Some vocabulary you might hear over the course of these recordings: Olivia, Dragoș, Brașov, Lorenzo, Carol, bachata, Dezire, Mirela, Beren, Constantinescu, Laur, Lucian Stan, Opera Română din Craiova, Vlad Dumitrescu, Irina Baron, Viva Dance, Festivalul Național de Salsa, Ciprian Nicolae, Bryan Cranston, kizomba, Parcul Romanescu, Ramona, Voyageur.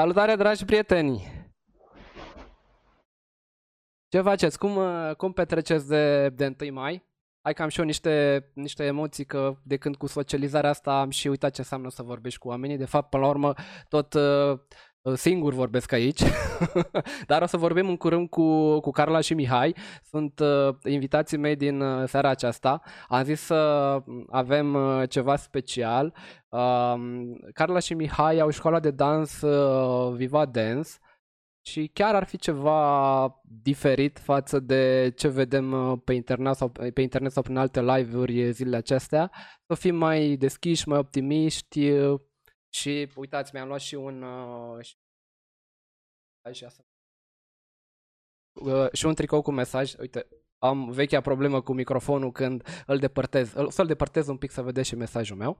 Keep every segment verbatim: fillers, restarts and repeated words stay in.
Salutare, dragi prieteni! Ce faceți? Cum, cum petreceți de, de întâi mai? Hai că am și eu niște, niște emoții, că de când cu socializarea asta am și uitat ce înseamnă să vorbești cu oamenii. De fapt, până la urmă, tot uh, singur vorbesc aici. Dar o să vorbim în curând cu, cu Carla și Mihai. Sunt uh, invitații mei din uh, seara aceasta. Am zis să uh, avem uh, ceva special. Uh, Carla și Mihai au școala de dans uh, Viva Dance. Și chiar ar fi ceva diferit față de ce vedem pe internet sau pe internet sau prin alte live-uri zilele acestea. Să fim mai deschiși, mai optimiști și uitați, mi-am luat și un uh, și un tricou cu mesaj. Uite, am vechea problemă cu microfonul când îl depărtez. Să-l depărtez un pic să vedeți și mesajul meu.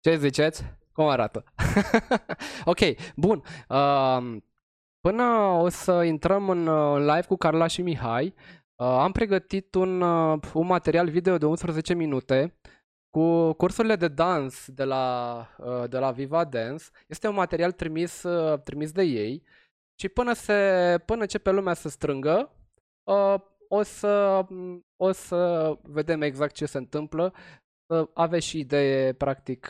Ce ziceți? Cum arată? Ok, bun. Până o să intrăm în live cu Carla și Mihai, am pregătit un, un material video de unsprezece minute cu cursurile de dans de la, de la Viva Dance. Este un material trimis, trimis de ei și până, se, până începe lumea să strângă, o să, o să vedem exact ce se întâmplă. Aveți și idee, practic,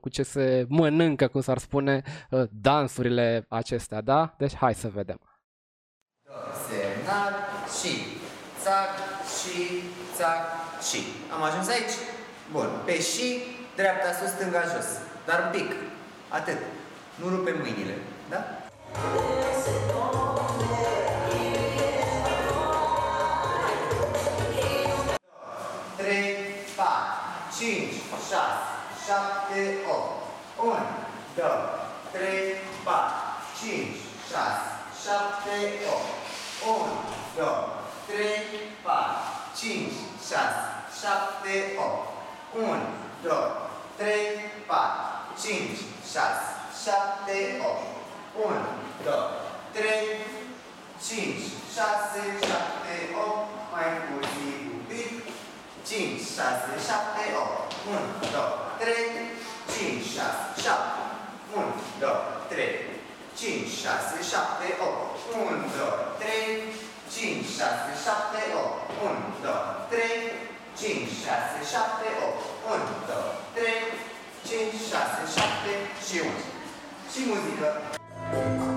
cu ce se mănâncă, cum s-ar spune, dansurile acestea, da? Deci hai să vedem. Semnal și țac și țac și. Am ajuns aici? Bun. Pe și, dreapta sus, stânga jos. Dar un pic. Atât. Nu rupem mâinile, da? cinci, șase, șapte, opt. unu, doi, trei, patru, cinci, șase, șapte, opt. unu, doi, trei, patru, cinci, șase, șapte, opt. unu, doi, trei, patru, cinci, șase, șapte, opt. unu, doi, trei, cinci, șase, șapte, opt. Mai puțin iubit. cinci, șase, șapte, opt. unu, doi, trei, cinci, șase, șapte. unu, doi, trei, cinci, șase, șapte, opt. unu, doi, trei, cinci, șase, șapte, opt. unu, doi, trei, cinci, șase, șapte, opt. unu, doi, trei, cinci, șase, șapte și unu. Și muzică. It's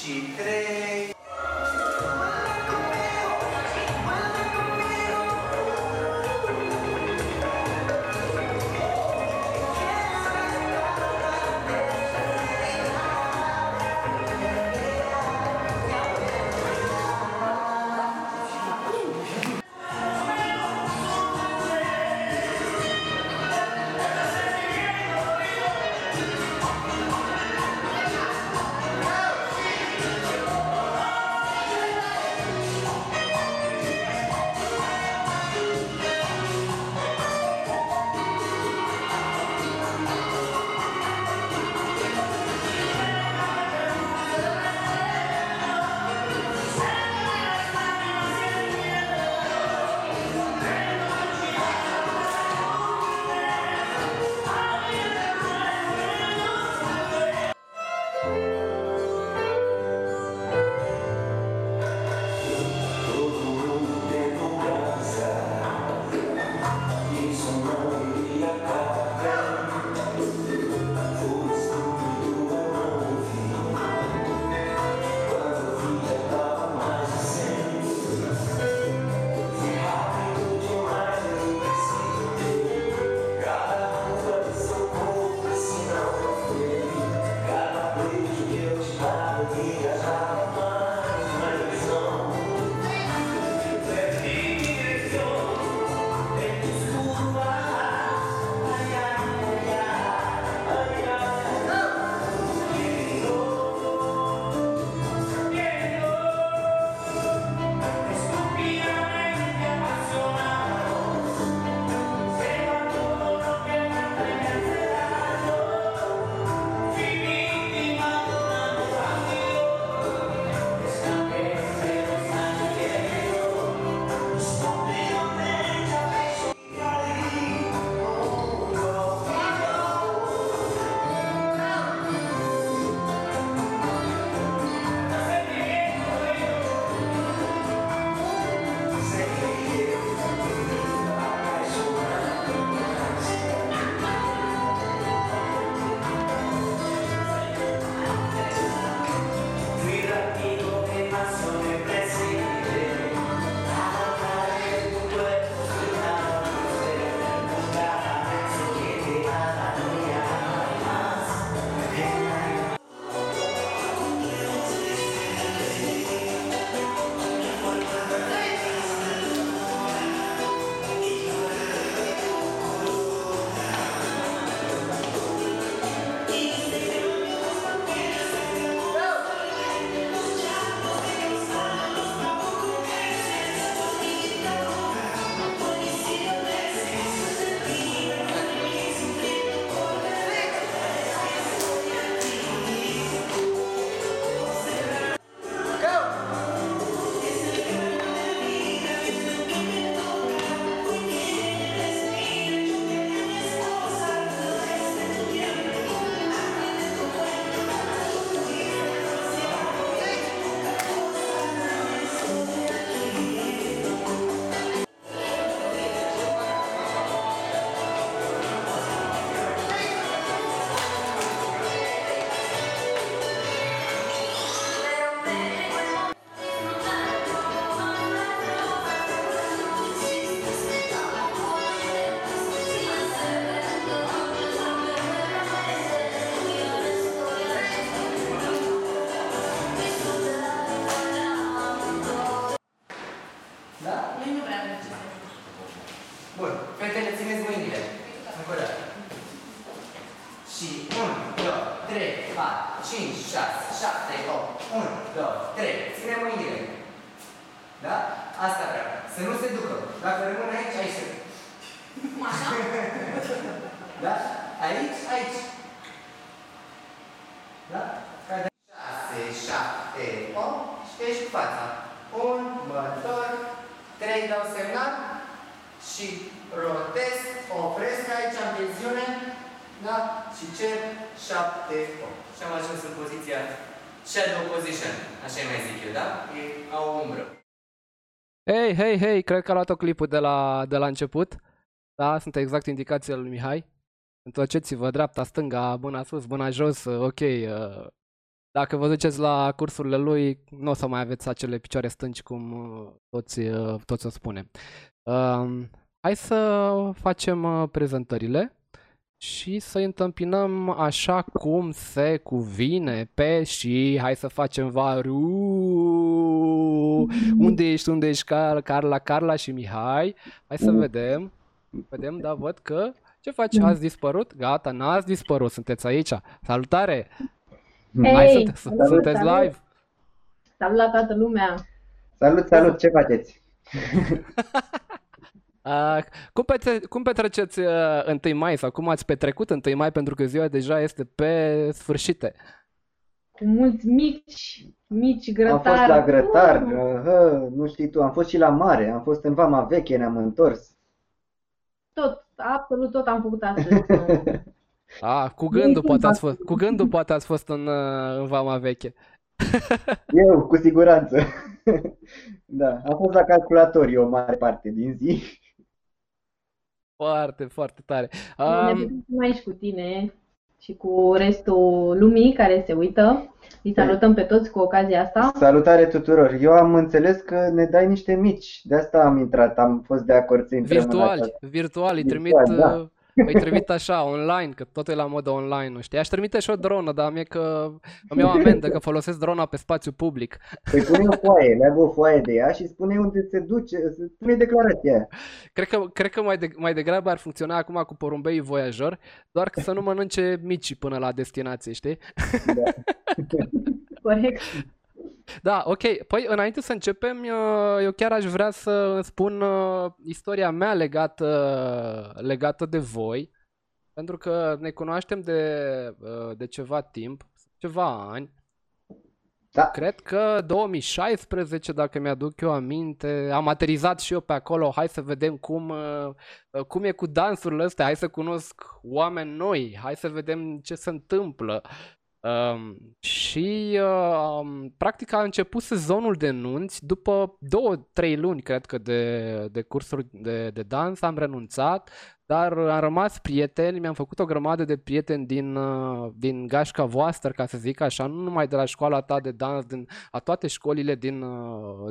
și trei. Hei, hei, hei, cred că a luat-o clipul de la, de la început. Da, sunt exact indicațiile lui Mihai. Întorceți-vă dreapta, stânga, mâna sus, mâna jos, ok. Dacă vă duceți la cursurile lui, nu o să mai aveți acele picioare stânci cum toți, toți o spune. Uh, hai să facem prezentările și să întâmpinăm așa cum se cuvine pe și hai să facem variu. Unde ești, unde ești Car Carla, Carla și Mihai? Hai să vedem. Vedem, da, văd că... Ce faci? Ați dispărut? Gata, n-ați dispărut, sunteți aici. Salutare! Hey, Hai, sunt, salut, sunteți salut. live? Salut la toată lumea! Salut, salut! Ce faceți? uh, cum, petre cum petreceți uh, întâi mai sau cum ați petrecut întâi mai, pentru că ziua deja este pe sfârșite? Cu mulți mici, mici grătari. Am fost la grătar, uh, uh, nu știi tu, am fost și la mare, am fost în Vama Veche, ne-am întors. Tot, absolut tot am făcut astăzi. Ah, cu gândul poate ați fost, cu gândul poate ați fost în, în Vama Veche. Eu, cu siguranță. Da, am fost la calculator eu o mare parte din zi. Foarte, foarte tare. Ne vedem aici cu tine și cu restul lumii care se uită. Îi salutăm pe toți cu ocazia asta. Salutare tuturor. Eu am înțeles că ne dai niște mici. De asta am intrat, am fost de acord să intrăm. Virtuali, virtuali, îi trimit... Da. Îi trimit așa, online, că tot e la modă online, nu știi? Aș trimite și o dronă, dar mie că îmi iau amendă că folosesc drona pe spațiu public. Păi pune o foaie, le o foaie de ea și spune unde se duce, spune declarația. Cred că, cred că mai, de, mai degrabă ar funcționa acum cu porumbeii Voyageur, doar că să nu mănânce micii până la destinație, știi? Da. Corect. Da, ok. Păi înainte să începem, eu chiar aș vrea să îmi spun istoria mea legată, legată de voi, pentru că ne cunoaștem de, de ceva timp, ceva ani. Da. Cred că două mii șaisprezece, dacă mi-aduc eu aminte, am aterizat și eu pe acolo, hai să vedem cum, cum e cu dansurile astea, hai să cunosc oameni noi, hai să vedem ce se întâmplă. Um, și um, practic a început sezonul de nunți. După două trei luni cred că de, de cursuri de, de dans am renunțat, dar am rămas prieteni, mi-am făcut o grămadă de prieteni din, din gașca voastră, ca să zic așa, nu numai de la școala ta de dans, din, a toate școlile din,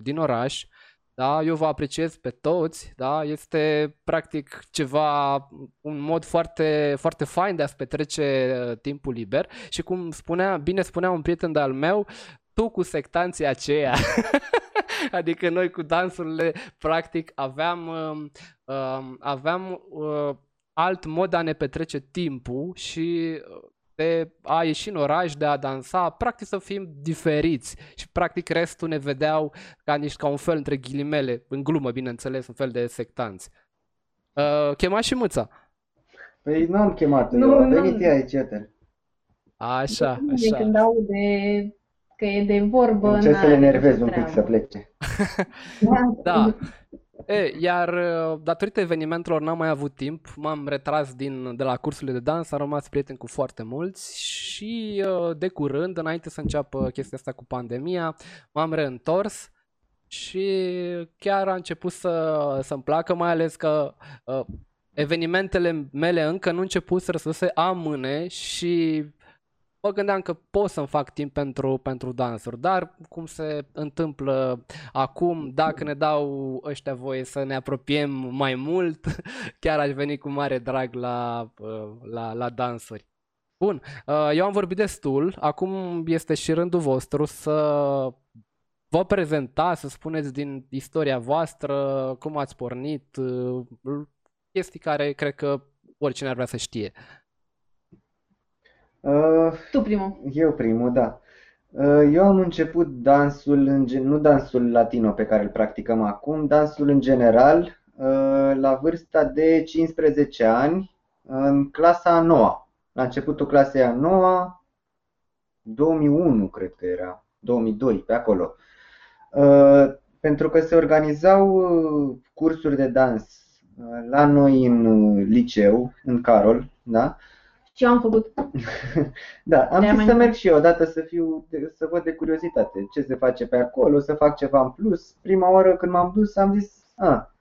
din oraș. Da, eu vă apreciez pe toți, da? Este practic ceva, un mod foarte, foarte fain de a-ți petrece timpul liber și cum spunea, bine spunea un prieten de-al meu, tu cu sectanții aceia, adică noi cu dansurile practic aveam, aveam alt mod de a ne petrece timpul și... de a ieși în oraș, de a dansa, practic să fim diferiți și practic restul ne vedeau ca, niște, ca un fel între ghilimele, în glumă bineînțeles, un fel de sectanți. Uh, chema și Mâța. Păi nu am chemat, nu, eu, am venit ea aici. Așa, de așa. Când aud de... că e de vorbă... Încerc să le enervez un pic să plece. Da. E, iar datorită evenimentelor n-am mai avut timp, m-am retras din, de la cursurile de dans, am rămas prieten cu foarte mulți și de curând, înainte să înceapă chestia asta cu pandemia, m-am reîntors și chiar a început să, să-mi placă, mai ales că uh, evenimentele mele încă nu începuseră să se amâne și... mă gândeam că pot să-mi fac timp pentru, pentru dansuri, dar cum se întâmplă acum, dacă ne dau ăștia voie să ne apropiem mai mult, chiar aș veni cu mare drag la, la, la dansuri. Bun, eu am vorbit destul, acum este și rândul vostru să vă prezentați, să spuneți din istoria voastră, cum ați pornit, chestii care cred că oricine ar vrea să știe. Uh, tu primul. Eu primul, da. Uh, eu am început dansul, în nu dansul latino pe care îl practicăm acum, dansul în general, uh, la vârsta de cincisprezece ani, în clasa a noua. La începutul clasei a noua, două mii unu cred că era, două mii doi, pe acolo. Uh, pentru că se organizau cursuri de dans la noi în liceu, în Carol, da? Și eu am făcut. Da, am zis să merg și eu odată să fiu, să văd de curiozitate ce se face pe acolo, să fac ceva în plus. Prima oară când m-am dus am zis, a,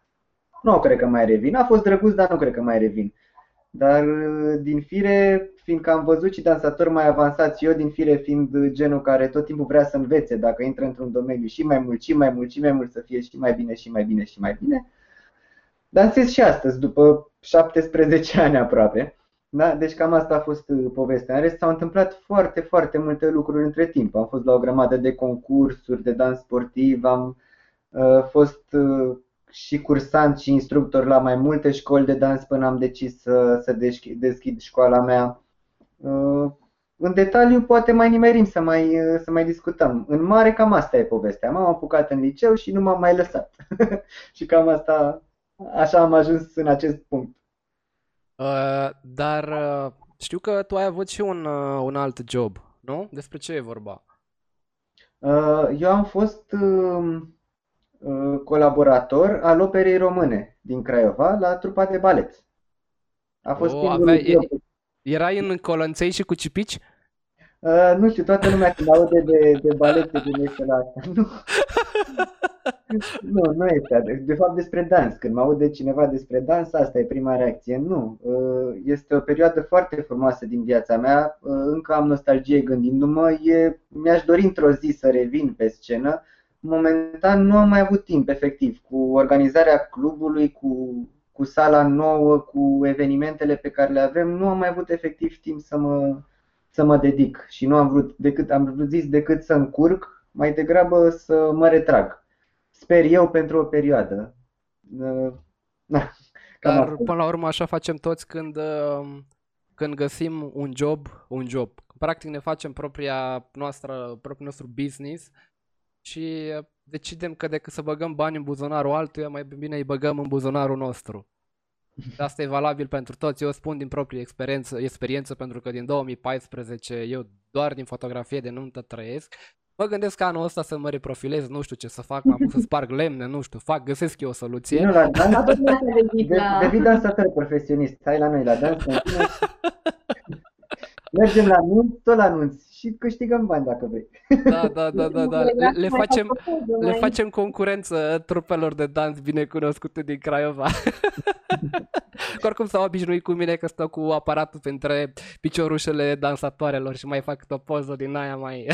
nu cred că mai revin. A fost drăguț, dar nu cred că mai revin. Dar din fire, fiindcă am văzut și dansatori mai avansați, eu din fire fiind genul care tot timpul vrea să învețe, dacă intră într-un domeniu și mai mult, și mai mult, și mai mult, să fie și mai bine, și mai bine, și mai bine, dansez și astăzi, după șaptesprezece ani aproape. Da? Deci cam asta a fost povestea. În rest s-au întâmplat foarte, foarte multe lucruri între timp. Am fost la o grămadă de concursuri de dans sportiv, am uh, fost... Uh, și cursant și instructor la mai multe școli de dans până am decis să, să deschid școala mea. În detaliu poate mai nimerim să mai, să mai discutăm. În mare cam asta e povestea. M-am apucat în liceu și nu m-am mai lăsat. Și cam asta, așa am ajuns în acest punct. Uh, dar uh, știu că tu ai avut și un, uh, un alt job, nu? Despre ce e vorba? Uh, eu am fost... Uh, colaborator al Operei Române din Craiova la trupa de balet. A fost o, aveai, e, erai în colonței și cu cipici? Uh, nu știu, toată lumea când aude de, de balet se gândește la asta. Nu, nu, nu este. De fapt despre dans. Când mă aude cineva despre dans, asta e prima reacție. Nu. Uh, este o perioadă foarte frumoasă din viața mea. Uh, încă am nostalgie gândindu-mă. E, mi-aș dori într-o zi să revin pe scenă. Momentan nu am mai avut timp, efectiv, cu organizarea clubului, cu, cu sala nouă, cu evenimentele pe care le avem, nu am mai avut efectiv timp să mă, să mă dedic și nu am vrut decât, am vrut zis decât să încurc, mai degrabă să mă retrag. Sper eu pentru o perioadă. Da, dar până la urmă așa facem toți când, când găsim un job, un job. Practic ne facem propria noastră, propriul nostru business. Și decidem că decât să băgăm bani în buzunarul altuia, mai bine îi băgăm în buzunarul nostru. Asta e valabil pentru toți. Eu spun din proprie experiență, experiență pentru că din două mii paisprezece eu doar din fotografie de nuntă trăiesc. Mă gândesc că anul ăsta să mă reprofilez, nu știu ce să fac, m-am pus să sparg lemne, nu știu, fac, găsesc eu o soluție. Nu, la dans, devii dansator profesionist, hai la noi la dans. Mergem la anunț, tot la anunț și câștigăm bani dacă vrei. Da, da, da, da, da. Le, le, facem, le facem concurență trupelor de dans binecunoscute din Craiova. Oricum s-au obișnuit cu mine că stau cu aparatul între piciorușele dansatoarelor și mai fac o poză din aia mai...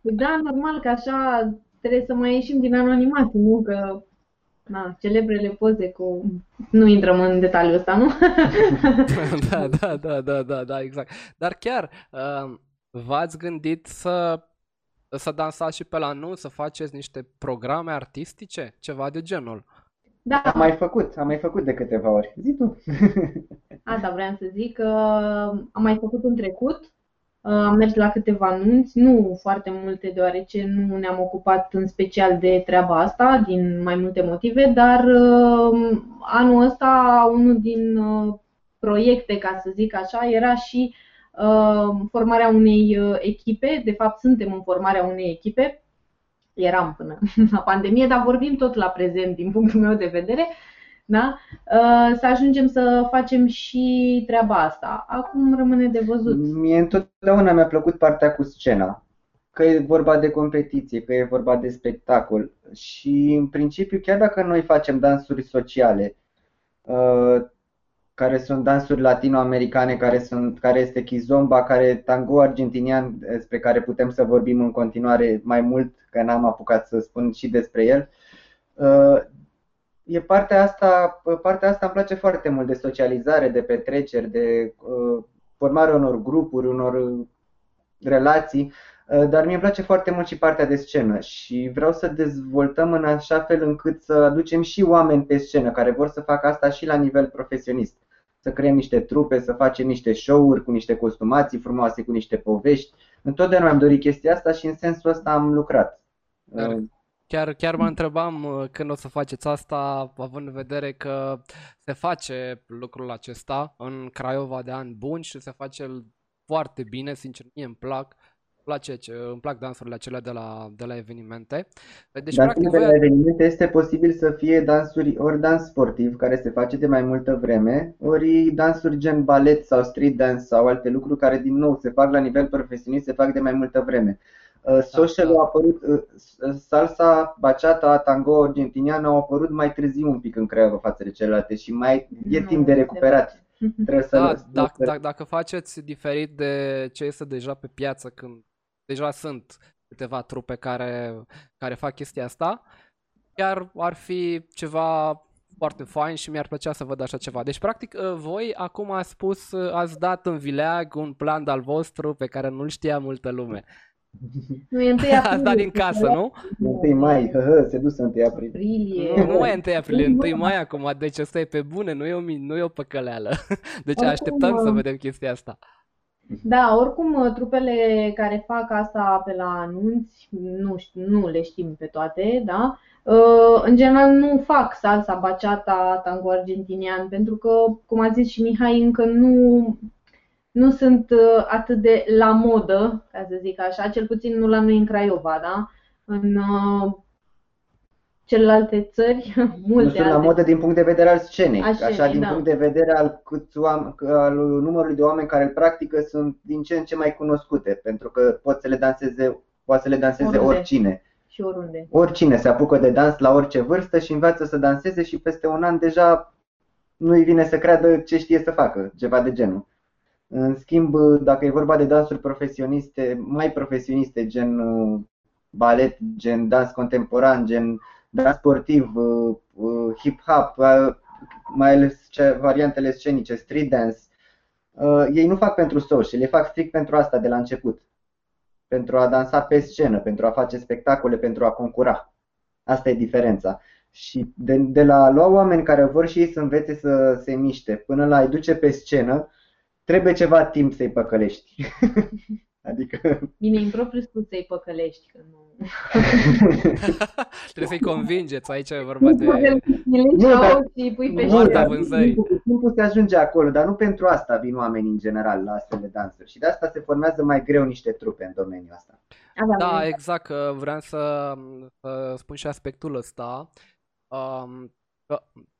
Da, normal că așa trebuie să mai ieșim din anonimat, nu că... Da, celebrele poze cu... Nu intrăm în detaliul ăsta, nu? Da, da, da, da, da, da, exact. Dar chiar v-ați gândit să, să dansați și pe la nu, să faceți niște programe artistice? Ceva de genul. Da. Am mai făcut, am mai făcut de câteva ori. Zi tu. Asta vreau să zic, că am mai făcut în trecut. Am mers la câteva anunți, nu foarte multe, deoarece nu ne-am ocupat în special de treaba asta, din mai multe motive, dar anul ăsta, unul din proiecte, ca să zic așa, era și formarea unei echipe. De fapt, suntem în formarea unei echipe, eram până la pandemie, dar vorbim tot la prezent, din punctul meu de vedere. Da? Să ajungem să facem și treaba asta. Acum rămâne de văzut. Mie întotdeauna mi-a plăcut partea cu scena. Că e vorba de competiție, că e vorba de spectacol. Și în principiu, chiar dacă noi facem dansuri sociale, care sunt dansuri latino-americane, care, sunt, care este kizomba, care e tango argentinian, despre care putem să vorbim în continuare mai mult, că n-am apucat să spun și despre el. E partea asta, partea asta îmi place foarte mult, de socializare, de petreceri, de uh, formarea unor grupuri, unor relații, uh, dar mie îmi place foarte mult și partea de scenă și vreau să dezvoltăm în așa fel încât să aducem și oameni pe scenă care vor să facă asta și la nivel profesionist. Să creăm niște trupe, să facem niște show-uri cu niște costumații frumoase, cu niște povești. Întotdeauna am dorit chestia asta și în sensul ăsta am lucrat. Uh, Chiar, chiar mă întrebam când o să faceți asta, având în vedere că se face lucrul acesta în Craiova de ani buni și se face foarte bine, sincer, mie îmi plac, îmi, place, îmi plac dansurile acelea de la, de la evenimente. Deci, practic, de la evenimente este posibil să fie dansuri, ori dans sportiv, care se face de mai multă vreme, ori dansuri gen balet sau street dance sau alte lucruri care, din nou, se fac la nivel profesionist, se fac de mai multă vreme. Social a apărut, salsa, bachata, tango argentinian au apărut mai târziu un pic în Craiova față de celelalte și mai e timp de recuperat. Trebuie să da, dacă, dacă, dacă faceți diferit de ce este deja pe piață, când deja sunt câteva trupe care, care fac chestia asta, chiar ar fi ceva foarte fain și mi-ar plăcea să văd așa ceva. Deci, practic, voi acum ați spus, ați dat în vileag un plan de-al vostru pe care nu-l știa multă lume. Ați dat din casă, nu? întâi mai, se duce întâi aprilie. Nu e întâi aprilie, întâi mai acum, deci asta e pe bune, nu e o, nu e o păcăleală. Deci așteptăm să vedem chestia asta. Da, oricum trupele care fac asta pe la anunți, nu, nu le știm pe toate, da? În general nu fac salsa, bachata, tango argentinian, pentru că, cum a zis și Mihai, încă nu, nu sunt atât de la modă, ca să zic așa, cel puțin nu la noi în Craiova, da? În celelalte țări, multe nu sunt alte. La modă din punct de vedere al scenei, așa, așa din da. punct de vedere al, cât oameni, al numărului de oameni care îl practică, sunt din ce în ce mai cunoscute, pentru că pot să le danseze, poate să le danseze oriunde. oricine. Și oriunde. Oricine se apucă de dans la orice vârstă și învață să danseze și peste un an deja nu-i vine să creadă ce știe să facă, ceva de genul. În schimb, dacă e vorba de dansuri profesioniste, mai profesioniste, gen balet, gen dans contemporan, gen dans sportiv, hip-hop, mai ales variantele scenice, street dance, ei nu fac pentru social, le fac strict pentru asta de la început. Pentru a dansa pe scenă, pentru a face spectacole, pentru a concura. Asta e diferența. Și de, de la a lua oameni care vor și ei să învețe să se miște, până la a-i duce pe scenă, trebuie ceva timp să-i păcălești. Adică... Bine, în propriu spus să-i păcălești. Că nu... Trebuie să-i convingeți, aici e vorba de... Nu, dar... Morta vânzării. Timpul se ajunge acolo, dar nu pentru asta vin oamenii în general la astfel de dansuri. Și de asta se formează mai greu niște trupe în domeniul ăsta. Da, exact. Vreau să spun și aspectul ăsta.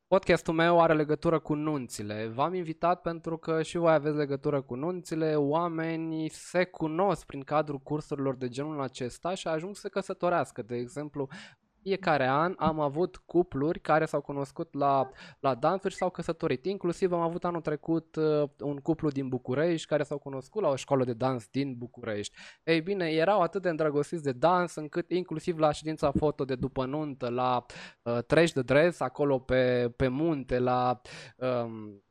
Podcastul meu are legătură cu nunțile. V-am invitat pentru că și voi aveți legătură cu nunțile. Oamenii se cunosc prin cadrul cursurilor de genul acesta și ajung să căsătorească. De exemplu, fiecare an am avut cupluri care s-au cunoscut la, la dansuri și s-au căsătorit. Inclusiv am avut anul trecut un cuplu din București care s-au cunoscut la o școală de dans din București. Ei bine, erau atât de îndrăgostiți de dans încât inclusiv la ședința foto de după nuntă, la uh, Trash the Dress, acolo pe, pe munte, la... Um,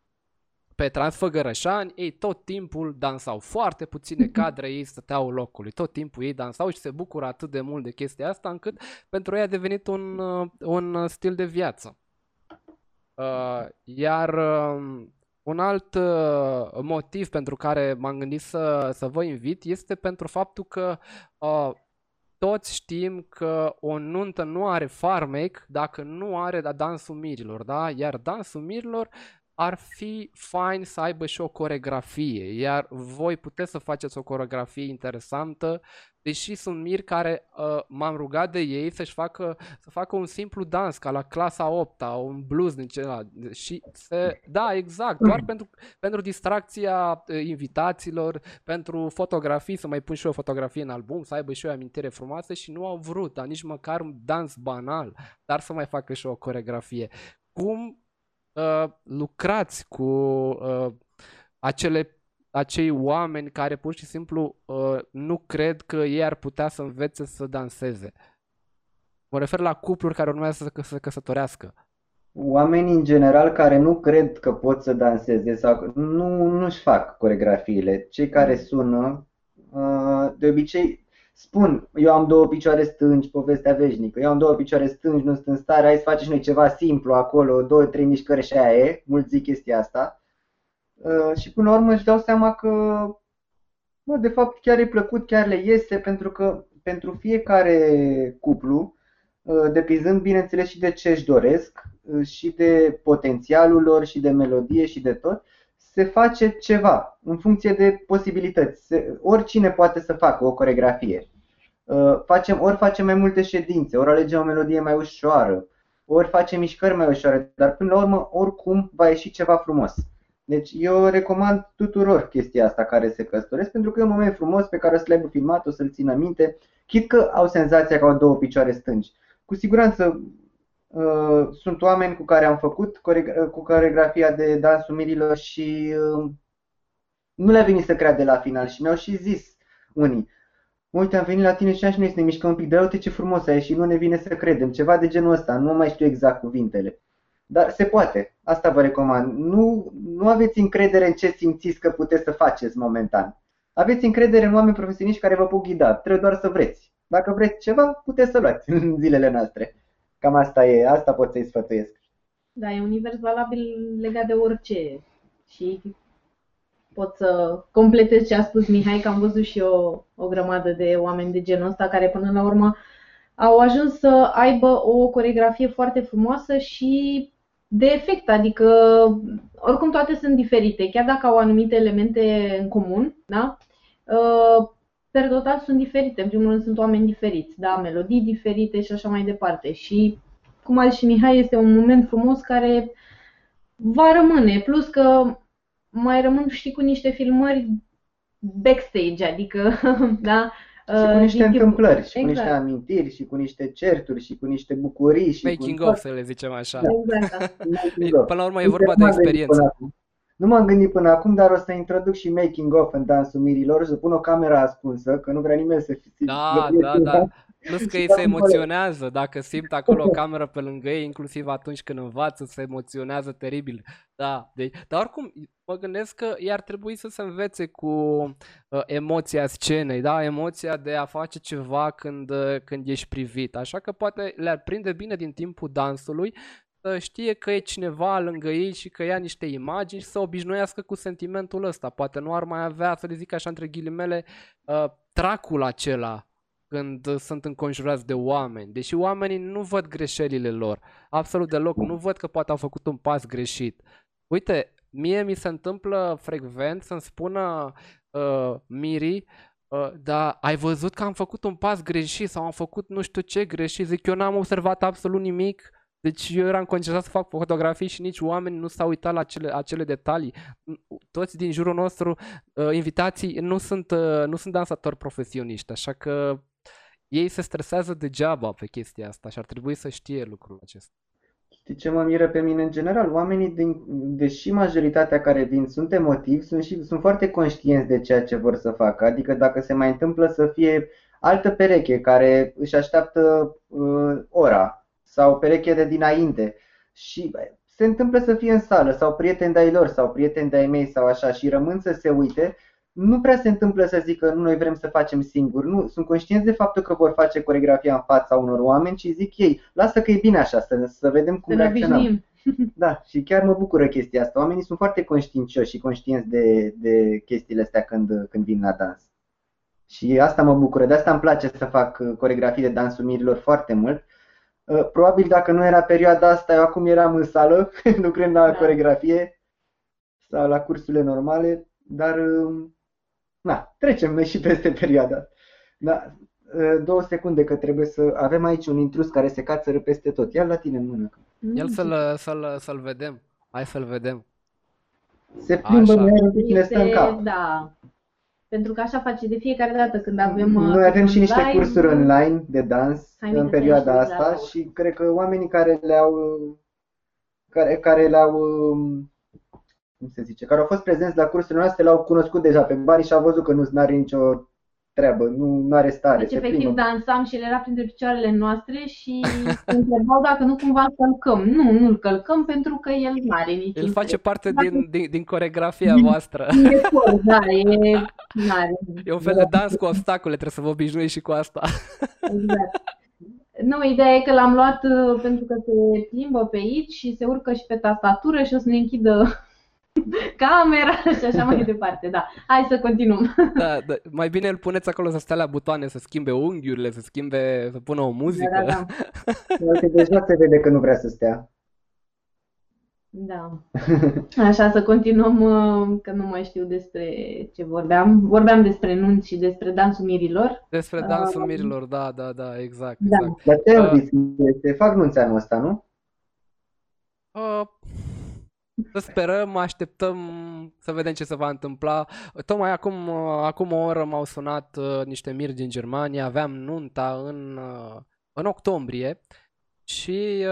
pe Transfăgărășan, ei tot timpul dansau, foarte puține cadre ei stăteau locului, tot timpul ei dansau și se bucură atât de mult de chestia asta încât pentru ei a devenit un, un stil de viață. Iar un alt motiv pentru care m-am gândit să, să vă invit este pentru faptul că toți știm că o nuntă nu are farmec dacă nu are dansul mirilor, da? Iar dansul mirilor ar fi fain să aibă și o coreografie, iar voi puteți să faceți o coreografie interesantă, deși sunt miri care uh, m-am rugat de ei să-și facă, să facă un simplu dans, ca la clasa a opta, un blues din celălalt. Și se, da, exact, doar pentru, pentru distracția invitaților, pentru fotografii, să mai pun și eu o fotografie în album, să aibă și o amintire frumoasă și nu au vrut, dar nici măcar un dans banal, dar să mai facă și o coreografie. Cum lucrați cu uh, acele, acei oameni care pur și simplu uh, nu cred că ei ar putea să învețe să danseze? Mă refer la cupluri care urmează să se căsătorească. Oamenii în general care nu cred că pot să danseze sau nu, nu-și fac coregrafiile. Cei care sună, uh, de obicei spun, eu am două picioare stângi, povestea veșnică, eu am două picioare stângi, nu sunt în stare, hai să facem noi ceva simplu acolo, două, trei mișcări și aia e, mulți zic chestia asta. Uh, și până la urmă își dau seama că, bă, de fapt chiar e plăcut, chiar le iese, pentru că pentru fiecare cuplu, uh, depinzând bineînțeles și de ce își doresc, uh, și de potențialul lor, și de melodie, și de tot, se face ceva în funcție de posibilități. Se, oricine poate să facă o coreografie. Uh, facem, ori facem mai multe ședințe, ori alegem o melodie mai ușoară, ori facem mișcări mai ușoare, dar până la urmă, oricum, va ieși ceva frumos. Deci eu recomand tuturor chestia asta care se căsătoresc, pentru că e un moment frumos pe care o să l-ai filmat, o să-l țină minte, chit că au senzația că au două picioare stângi. Cu siguranță Sunt oameni cu care am făcut cu coreografia de dansul mirilor și nu le-a venit să creadă la final și mi-au și zis unii: uite, am venit la tine și așa noi să ne mișcăm un pic, dar uite ce frumos a ieșit, nu ne vine să credem, ceva de genul ăsta, nu mai știu exact cuvintele. Dar se poate, asta vă recomand. Nu, nu aveți încredere în ce simțiți că puteți să faceți momentan. Aveți încredere în oameni profesioniști care vă pot ghida, trebuie doar să vreți. Dacă vreți ceva, puteți să luați în zilele noastre. Cam asta e, asta pot să-i sfătuiesc. Da, e un univers valabil legat de orice și pot să completez ce a spus Mihai, că am văzut și eu o grămadă de oameni de genul ăsta care până la urmă au ajuns să aibă o coreografie foarte frumoasă și de efect, adică oricum toate sunt diferite, chiar dacă au anumite elemente în comun, da? Per total sunt diferite, în primul rând sunt oameni diferiți, da? Melodii diferite și așa mai departe și, cum a zis și Mihai, este un moment frumos care va rămâne, plus că mai rămân și cu niște filmări backstage, adică, da? Și cu niște întâmplări, și exact. Cu niște amintiri, și cu niște certuri, și cu niște bucurii. Și making of, să le zicem așa. Exact. Până la urmă e vorba de experiență. Nu m-am gândit până acum, dar o să introduc și making of în dansul mirilor, să pun o cameră ascunsă, că nu vrea nimeni să fie. Da, da, da, da. Plus că ei se emoționează, dacă simt acolo o cameră pe lângă ei, inclusiv atunci când învață, se emoționează teribil. Da, deci, dar oricum, mă gândesc că i-ar trebui să se învețe cu uh, emoția scenei, da? Emoția de a face ceva când, uh, când ești privit. Așa că poate le-ar prinde bine din timpul dansului să știe că e cineva lângă ei și că ia niște imagini și să obișnuiască cu sentimentul ăsta. Poate nu ar mai avea, să le zic așa între ghilimele, uh, tracul acela când sunt înconjurați de oameni, deși oamenii nu văd greșelile lor, absolut deloc, nu văd că poate au făcut un pas greșit. Uite, mie mi se întâmplă frecvent să-mi spună uh, Miri, uh, dar ai văzut că am făcut un pas greșit sau am făcut nu știu ce greșit, zic eu n-am observat absolut nimic, deci eu eram concentrat să fac fotografii și nici oamenii nu s-au uitat la acele, acele detalii. Toți din jurul nostru, uh, invitații, nu sunt, uh, nu sunt dansatori profesioniști, așa că ei se stresează degeaba pe chestia asta și ar trebui să știe lucrul acesta. Știi ce mă miră pe mine în general? Oamenii, din, deși majoritatea care vin sunt emotivi, sunt, și, sunt foarte conștienți de ceea ce vor să facă. Adică dacă se mai întâmplă să fie altă pereche care își așteaptă uh, ora sau pereche de dinainte și se întâmplă să fie în sală sau prieteni de-ai lor sau prieteni de-ai mei sau așa și rămân să se uite, nu prea se întâmplă să zică nu, noi vrem să facem singuri, nu, sunt conștienți de faptul că vor face coreografia în fața unor oameni și zic ei, lasă că e bine așa, să, să vedem cum reacționăm. Da, și chiar mă bucură chestia asta, oamenii sunt foarte conștiincioși și conștienți de, de chestiile astea când, când vin la dans. Și asta mă bucură, de asta îmi place să fac coreografii de dansul mirilor foarte mult. Probabil dacă nu era perioada asta, eu acum eram în sală, lucrând la coreografie sau la cursurile normale, dar... Na, trecem noi și peste perioada. Da, două secunde că trebuie să avem aici un intrus care se cațără peste tot. Ia-l la tine în mână. Ia-l să-l, să-l, să-l vedem. Hai să-l vedem. Se plimbă și ne stă în cap. Da. Pentru că așa face de fiecare dată când avem... Noi avem și niște online, cursuri online de dans în perioada asta și cred că oamenii care le-au... care, care le-au... cum se zice, care au fost prezenți la cursurile noastre, l-au cunoscut deja pe bani și au văzut că nu are nicio treabă, nu, nu are stare. Deci, efectiv, primă. Dansam și el era printre picioarele noastre și se întrebau dacă nu cumva îl călcăm. Nu, nu îl călcăm pentru că el nu are nici. El face parte din, din, din coreografia voastră. E, da, e, n-are. E un fel de dans cu obstacole, trebuie să vă obișnuiți și cu asta. Exact. Nu, ideea e că l-am luat pentru că se plimbă pe aici și se urcă și pe tastatură și o să ne închidă camera și așa mai departe, da. Hai să continuăm. Da, da. Mai bine îl puneți acolo să stea la butoane, să schimbe unghiurile, să schimbe, să pună o muzică. Da, da, da. Deja se vede că nu vrea să stea. Da. Așa, să continuăm, că nu mai știu despre ce vorbeam. Vorbeam despre nunți și despre dansul mirilor. Despre dansul uh, mirilor, da, da, da, exact. Da. Exact. Dar te auziți, uh, se fac nunți anul ăsta, nu? Uh... Să sperăm, așteptăm să vedem ce se va întâmpla. Tocmai acum, acum o oră m-au sunat niște miri din Germania, aveam nunta în, în octombrie și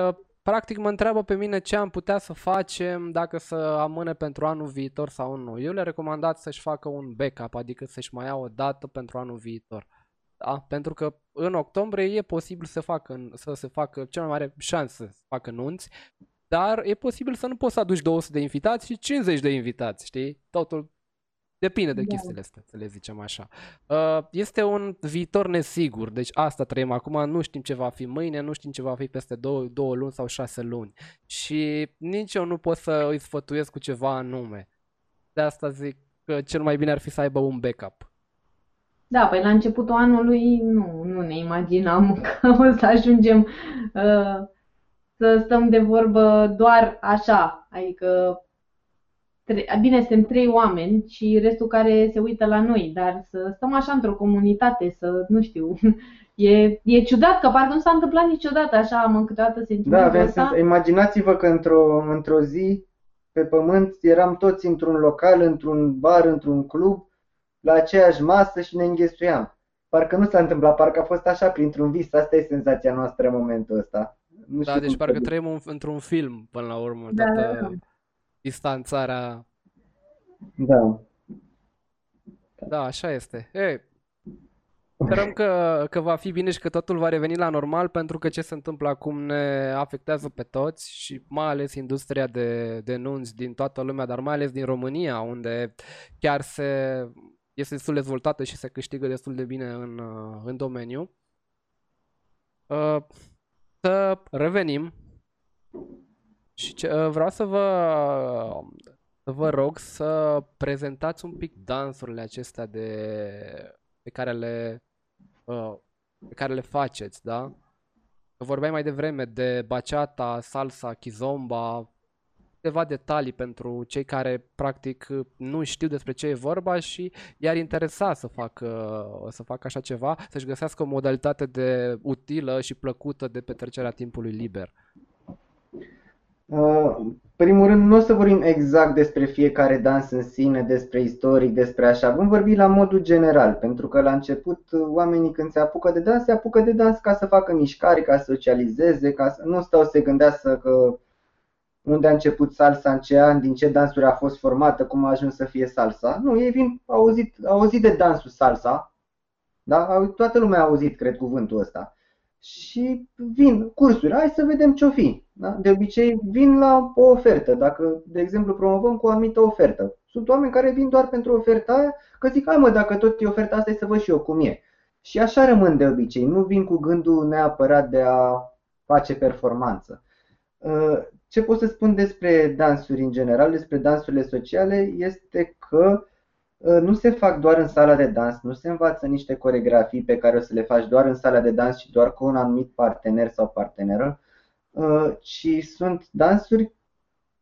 Practic mă întreabă pe mine ce am putea să facem, dacă să amâne pentru anul viitor sau nu. Eu le recomand să-și facă un backup, adică să-și mai ia o dată pentru anul viitor. Da? Pentru că în octombrie e posibil să, facă, să se facă, cea mai mare șansă să facă nunți, dar e posibil să nu poți să aduci două sute de invitați și cincizeci de invitați, știi? Totul depinde de chestiile astea, să le zicem așa. Este un viitor nesigur, deci asta trăim acum, nu știm ce va fi mâine, nu știm ce va fi peste două, două luni sau șase luni. Și nici eu nu pot să îi sfătuiesc cu ceva anume. De asta zic că cel mai bine ar fi să aibă un backup. Da, păi la începutul anului nu, nu ne imaginam că o să ajungem uh, să stăm de vorbă doar așa, adică... Bine, suntem trei oameni și restul care se uită la noi, dar să stăm așa într-o comunitate, să nu știu, e, e ciudat că parcă nu s-a întâmplat niciodată așa, am câteodată sentimentul ăsta. Da, imaginați-vă că într-o într-o zi pe pământ eram toți într-un local, într-un bar, într-un club, la aceeași masă și ne înghesuiam. Parcă nu s-a întâmplat, parcă a fost așa printr-un vis, asta e senzația noastră în momentul ăsta. Nu da, deci parcă trăim într-un film până la urmă. Da, toată... da. Distanțarea... Da. Da, așa este. Ei, sperăm că, că va fi bine și că totul va reveni la normal, pentru că ce se întâmplă acum ne afectează pe toți și mai ales industria de, de nunți din toată lumea, dar mai ales din România, unde chiar se, este destul de dezvoltată și se câștigă destul de bine în, în domeniu. Să revenim. Și ce, vreau să vă, vă rog să prezentați un pic dansurile acestea de, pe, care le, pe care le faceți, da? Vorbeai mai devreme de bachata, salsa, kizomba, câteva detalii pentru cei care practic nu știu despre ce e vorba și i-ar interesa să facă, să facă așa ceva, să-și găsească o modalitate de utilă și plăcută de petrecerea timpului liber. Uh, primul rând, nu o să vorbim exact despre fiecare dans în sine, despre istoric, despre așa. Vom vorbi la modul general, pentru că la început oamenii când se apucă de dans, se apucă de dans ca să facă mișcare, ca să socializeze, ca să nu stau să se gândească că unde a început salsa, în ce an, din ce dansuri a fost formată, cum a ajuns să fie salsa. Nu, ei vin, au auzit, au auzit de dansul salsa, da? Toată lumea a auzit, cred, cuvântul ăsta. Și vin cursuri, hai să vedem ce-o fi. Da? De obicei vin la o ofertă, dacă, de exemplu, promovăm cu o anumită ofertă. Sunt oameni care vin doar pentru oferta aia, că zic, hai mă, dacă tot e oferta asta, să văd și eu cum e. Și așa rămân de obicei, nu vin cu gândul neapărat de a face performanță. Ce pot să spun despre dansuri în general, despre dansurile sociale, este că nu se fac doar în sala de dans, nu se învață niște coreografii pe care o să le faci doar în sala de dans și doar cu un anumit partener sau parteneră, ci sunt dansuri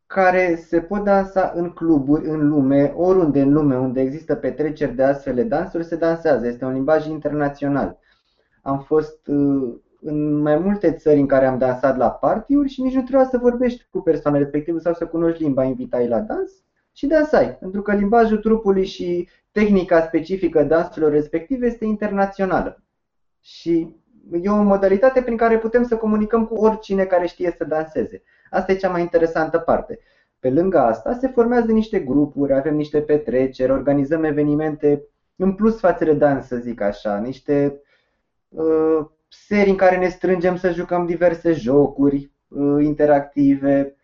care se pot dansa în cluburi, în lume, oriunde în lume unde există petreceri de astfel de dansuri, se dansează. Este un limbaj internațional. Am fost în mai multe țări în care am dansat la party-uri și nici nu trebuia să vorbești cu persoana respectivă sau să cunoști limba, invitai la dans și dansai, pentru că limbajul trupului și tehnica specifică dansurilor respective este internațională. Și e o modalitate prin care putem să comunicăm cu oricine care știe să danseze. Asta e cea mai interesantă parte. Pe lângă asta se formează niște grupuri, avem niște petreceri, organizăm evenimente în plus față de dans, să zic așa, niște uh, serii în care ne strângem să jucăm diverse jocuri uh, interactive,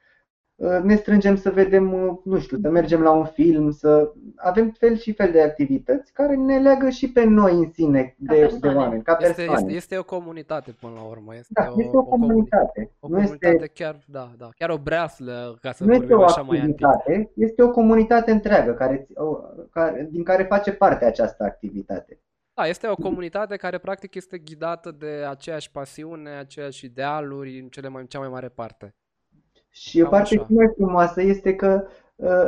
uh, ne strângem să vedem, uh, nu știu, să mergem la un film, să avem fel și fel de activități care ne leagă și pe noi în sine de, de oameni, ca persoane. Este, este, este o comunitate până la urmă. Este, da, o, este o comunitate. O comunitate nu este, chiar, da, da, chiar o breaslă, ca să vorbim așa mai antic. Este o comunitate întreagă care, o, care, din care face parte această activitate. Da, este o comunitate care practic este ghidată de aceeași pasiune, aceeași idealuri în cele mai, cea mai mare parte. Și o parte cea mai frumoasă este că,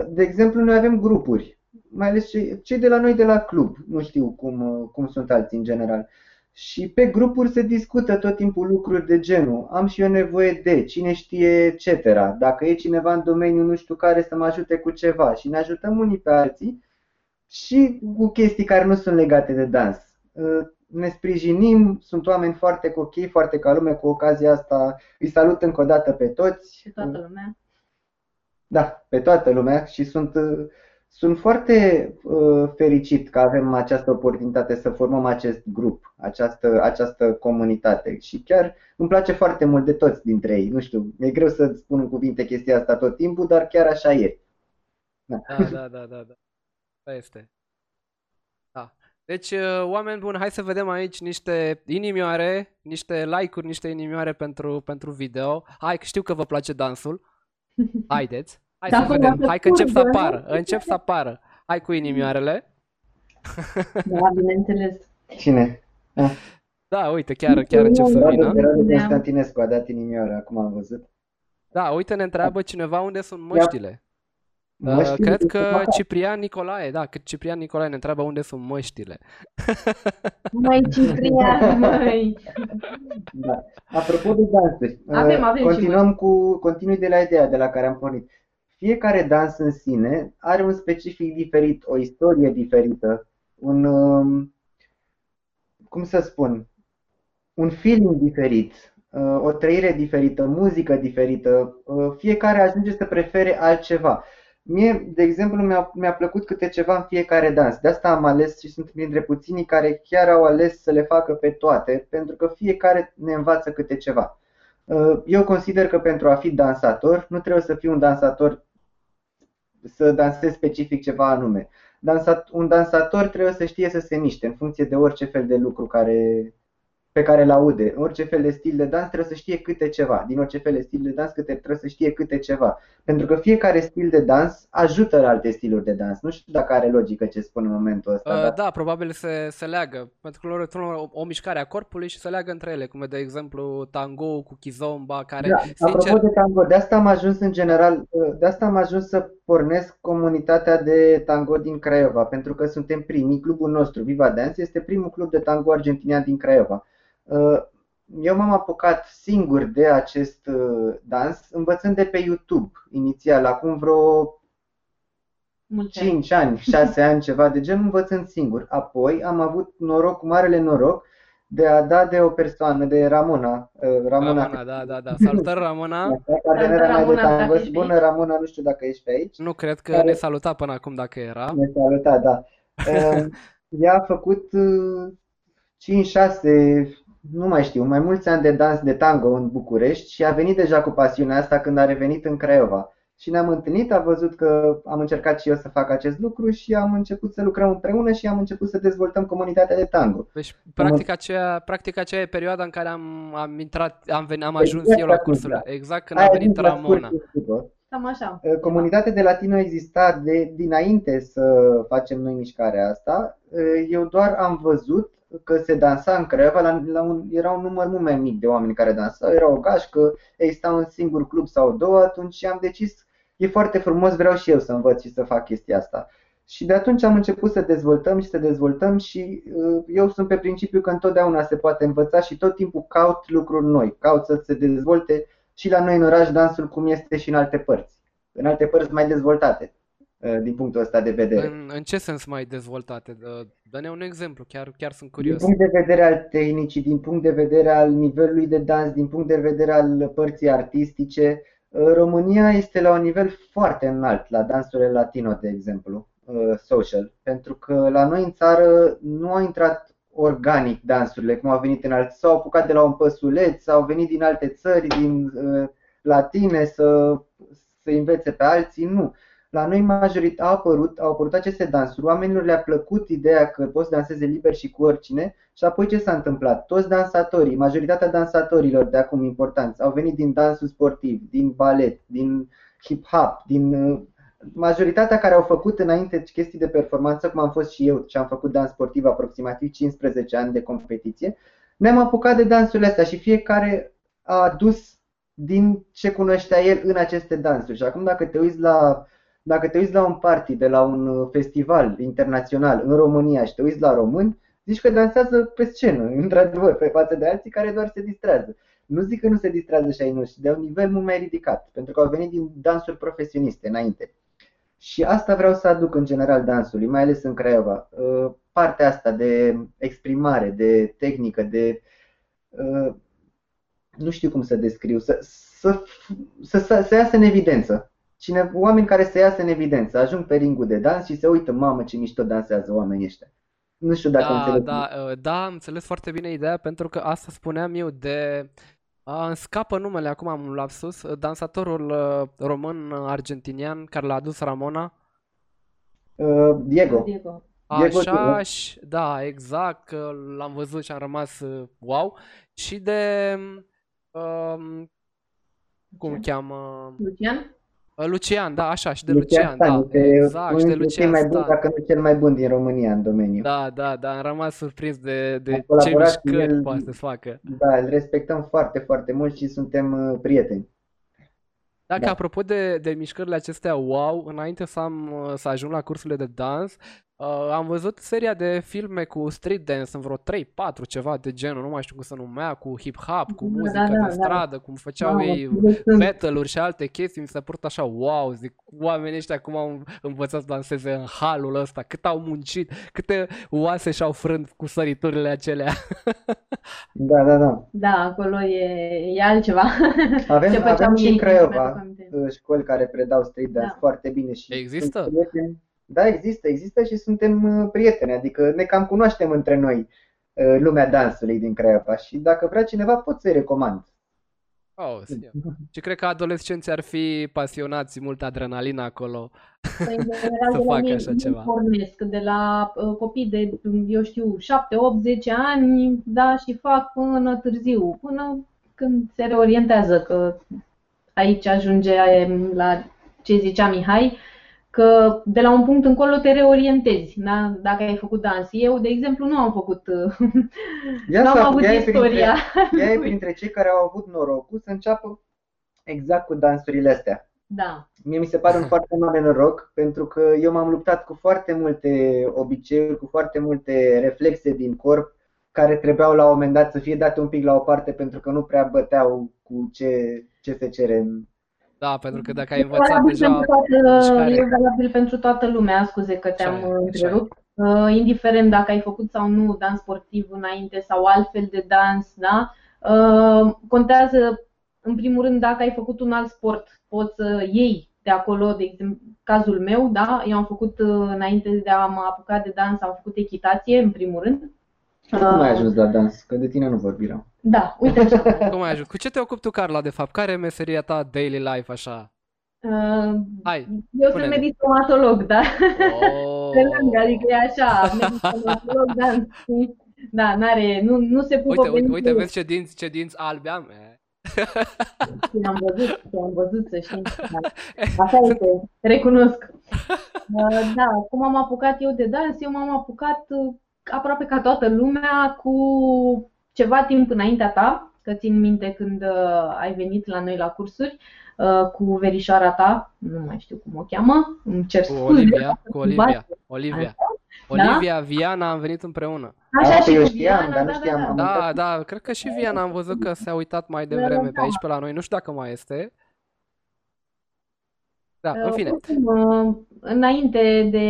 de exemplu, noi avem grupuri, mai ales cei de la noi de la club, nu știu cum, cum sunt alții în general. Și pe grupuri se discută tot timpul lucruri de genul, am și eu nevoie de, cine știe, et cetera. Dacă e cineva în domeniu nu știu care să mă ajute cu ceva și ne ajutăm unii pe alții și cu chestii care nu sunt legate de dans. ne sprijinim, sunt oameni foarte cochii, foarte ca lume, cu ocazia asta îi salut încă o dată pe toți. Pe toată lumea. Da, pe toată lumea și sunt, sunt foarte uh, fericit că avem această oportunitate să formăm acest grup, această, această comunitate și chiar îmi place foarte mult de toți dintre ei. Nu știu, mi-e greu să spun în cuvinte chestia asta tot timpul, dar chiar așa e. Da, da, da, da, da, da. Da este. Da. Deci, oameni buni, hai să vedem aici niște inimioare, niște like-uri, niște inimioare pentru, pentru video. Hai, știu că vă place dansul. Haideți. Hai da, să vedem. Hai că încep să apară. Încep să apară. Hai cu inimioarele. Da, bineînțeles. Cine? Da, da uite, chiar, chiar încep să vină. Constantinescu a dat inimioare, acum am văzut. Da, uite, ne întreabă cineva unde sunt măștile. Uh, cred că Ciprian Nicolae, da, că Ciprian Nicolae ne întreabă unde sunt măștile. Măi, Ciprian, măi! Da. Apropo de dansuri, avem, avem continuăm cu, continui de la ideea de la care am pornit. Fiecare dans în sine are un specific diferit, o istorie diferită, un, cum să spun, un feeling diferit, o trăire diferită, muzică diferită, fiecare ajunge să prefere altceva. Mie, de exemplu, mi-a, mi-a plăcut câte ceva în fiecare dans. De asta am ales și sunt printre puținii care chiar au ales să le facă pe toate, pentru că fiecare ne învață câte ceva. Eu consider că pentru a fi dansator, nu trebuie să fii un dansator să dansezi specific ceva anume. Dansat, un dansator trebuie să știe să se miște în funcție de orice fel de lucru care, pe care îl aude. Orice fel de stil de dans trebuie să știe câte ceva. Din orice fel de stil de dans câte, trebuie să știe câte ceva. Pentru că fiecare stil de dans ajută la alte stiluri de dans. Nu știu dacă are logică ce spun în momentul ăsta. Uh, dar... Da, probabil se, se leagă. Pentru că lor o, o mișcare a corpului și se leagă între ele. Cum e de exemplu tango cu kizomba. Care, da, sincer... Apropo de tango, de asta am ajuns în general, de asta am ajuns să pornesc comunitatea de tango din Craiova. Pentru că suntem primii, clubul nostru, Viva Dance, este primul club de tango argentinian din Craiova. Eu m-am apucat singur de acest dans, învățând de pe YouTube inițial, acum vreo cinci ani, șase ani, ceva de genul, învățând singur. Apoi am avut noroc, marele noroc, de a da de o persoană, de Ramona. Ramona, Ramona da, da, da. Salutări, Ramona! Partenera mea de tango. Bună, Ramona, nu știu dacă ești pe aici. Nu, cred că care... ne saluta până acum dacă era. Ne saluta, da. Ea a făcut cinci, șase... nu mai știu, mai mulți ani de dans de tango în București și a venit deja cu pasiunea asta când a revenit în Craiova. Și ne-am întâlnit, a văzut că am încercat și eu să fac acest lucru și am început să lucrăm împreună și am început să dezvoltăm comunitatea de tango. Deci, practic, am... aceea, practic aceea e perioada în care am, am, intrat, am, venit, am ajuns exact eu la cursurile, exact când a venit Ramona. Cam așa. Comunitatea de latină exista de, dinainte să facem noi mișcarea asta. Eu doar am văzut că se dansa în Craiova, la, la un, era un număr mult mai mic de oameni care dansau, era o gașcă, exista un singur club sau două, atunci am decis, e foarte frumos, vreau și eu să învăț și să fac chestia asta. Și de atunci am început să dezvoltăm și să dezvoltăm și eu sunt pe principiu că întotdeauna se poate învăța și tot timpul caut lucruri noi, caut să se dezvolte și la noi în oraș dansul cum este și în alte părți, în alte părți mai dezvoltate. Din punctul ăsta de vedere. În, în ce sens mai dezvoltate? Dă-ne un exemplu, chiar, chiar sunt curios. Din punct de vedere al tehnicii, din punct de vedere al nivelului de dans, din punct de vedere al părții artistice, România este la un nivel foarte înalt la dansurile latino, de exemplu, social, pentru că la noi în țară nu a intrat organic dansurile, cum au venit în alt, s-au apucat de la un păsuleț, au venit din alte țări, din latine, să, să învețe pe alții, nu. La noi majorit, au, apărut, au apărut aceste dansuri, oamenilor le-a plăcut ideea că poți danseze liber și cu oricine și apoi ce s-a întâmplat? Toți dansatorii, majoritatea dansatorilor de acum importanți au venit din dansul sportiv, din balet, din hip-hop, din majoritatea care au făcut înainte chestii de performanță, cum am fost și eu și am făcut dans sportiv aproximativ cincisprezece ani de competiție, ne-am apucat de dansurile astea și fiecare a adus din ce cunoștea el în aceste dansuri și acum dacă te uiți la... Dacă te uiți la un party de la un festival internațional în România și te uiți la români, zici că dansează pe scenă, într-adevăr, pe față de alții care doar se distrează. Nu zic că nu se distrează și ai noștri, de un nivel mult mai ridicat, pentru că au venit din dansuri profesioniste înainte. Și asta vreau să aduc în general dansului, mai ales în Craiova. Partea asta de exprimare, de tehnică, de... nu știu cum să descriu, să, să, să, să, să iasă în evidență. Cine, oameni care să iasă în evidență, ajung pe ringul de dans și se uită, mamă ce mișto dansează oamenii ăștia. Nu știu dacă da, înțeleg. Da, da, am înțeles foarte bine ideea, pentru că asta spuneam eu de... Îmi scapă numele, acum am un lapsus, dansatorul român-argentinian care l-a adus Ramona. Uh, Diego. Diego. Așa, și, da, exact, l-am văzut și am rămas wow. Și de, um, cum cheamă? Lucian? Lucian, da, așa, și de Lucian, Lucian Stan, da, exact, și de Lucian mai bun, Stan. Dacă nu cel mai bun din România în domeniu. Da, da, da, am rămas surprins de, de ce mișcări el, poate să facă. Da, îl respectăm foarte, foarte mult și suntem prieteni. Dacă, da. Apropo de, de mișcările acestea, wow, înainte să, am, să ajung la cursurile de dans, uh, am văzut seria de filme cu street dance în vreo trei patru, ceva de genul, nu mai știu cum se numea, cu hip-hop, cu muzică da, da, da, de stradă, da. Cum făceau da, ei battle-uri și alte chestii, mi s-a părut așa, wow, zic, oamenii ăștia cum au învățat să danseze în halul ăsta, cât au muncit, câte oase și-au frânt cu săriturile acelea. Da, da, da. Da, acolo e, e altceva. Avem, avem și în Craiova școli care predau street dance da. Foarte bine. Și există? Da, există, există și suntem prieteni, adică ne cam cunoaștem între noi lumea dansului din Craiova și dacă vrea cineva pot să-i recomand. Oh, și cred că adolescenții ar fi pasionați, multă adrenalină acolo păi, să facă așa ceva. Pornesc de la copii de, eu știu, șapte, opt, zece ani, da, și fac până târziu, până când se reorientează, că aici ajunge la ce zicea Mihai, că de la un punct încolo te reorientezi, da? Dacă ai făcut dans. Eu, de exemplu, nu am făcut, nu am avut istoria. Printre, ea e printre cei care au avut norocul să înceapă exact cu dansurile astea. Da. Mie mi se pare un foarte mare noroc, pentru că eu m-am luptat cu foarte multe obiceiuri, cu foarte multe reflexe din corp, care trebuiau la un moment dat să fie date un pic la o parte, pentru că nu prea băteau cu ce, ce se cere în... Da, pentru că dacă ai învățat deja... E valabil pentru toată lumea, scuze că te-am întrerupt. Uh, indiferent dacă ai făcut sau nu dans sportiv înainte sau altfel de dans, da? Uh, contează, în primul rând, dacă ai făcut un alt sport. Poți să iei de acolo, de exemplu, cazul meu, da? Eu am făcut, înainte de a mă apuca de dans, am făcut echitație, în primul rând. Uh, Cum ai ajuns la dans? Că de tine nu vorbiram. Da, uite așa. Cum ai ajuns? Cu ce te ocupi tu, Carla, de fapt? Care e meseria ta daily life, așa? Uh, Hai, eu sunt medic stomatolog, da? Oh. Pe lângă, adică e așa, medic stomatolog, da? Da, n-are, nu, nu se pupă. Uite, uite, uite, vezi ce dinți, ce dinți albi am? Am văzut, am văzut, să știi. Așa este, recunosc. Uh, da, cum am apucat eu de dans? Eu m-am apucat aproape ca toată lumea cu... ceva timp înaintea ta, că țin minte când uh, ai venit la noi la cursuri uh, cu verișoara ta, nu mai știu cum o cheamă, îmi cer scuze. Cu Olivia, cu Olivia, Olivia. Olivia, da? Viana, am venit împreună. Așa da, și cu Viana, știam, dar nu știam. Da, da, da, da, cred că și Viana am văzut că s-a uitat mai devreme pe aici, pe la noi, nu știu dacă mai este. Da, în fine. Înainte de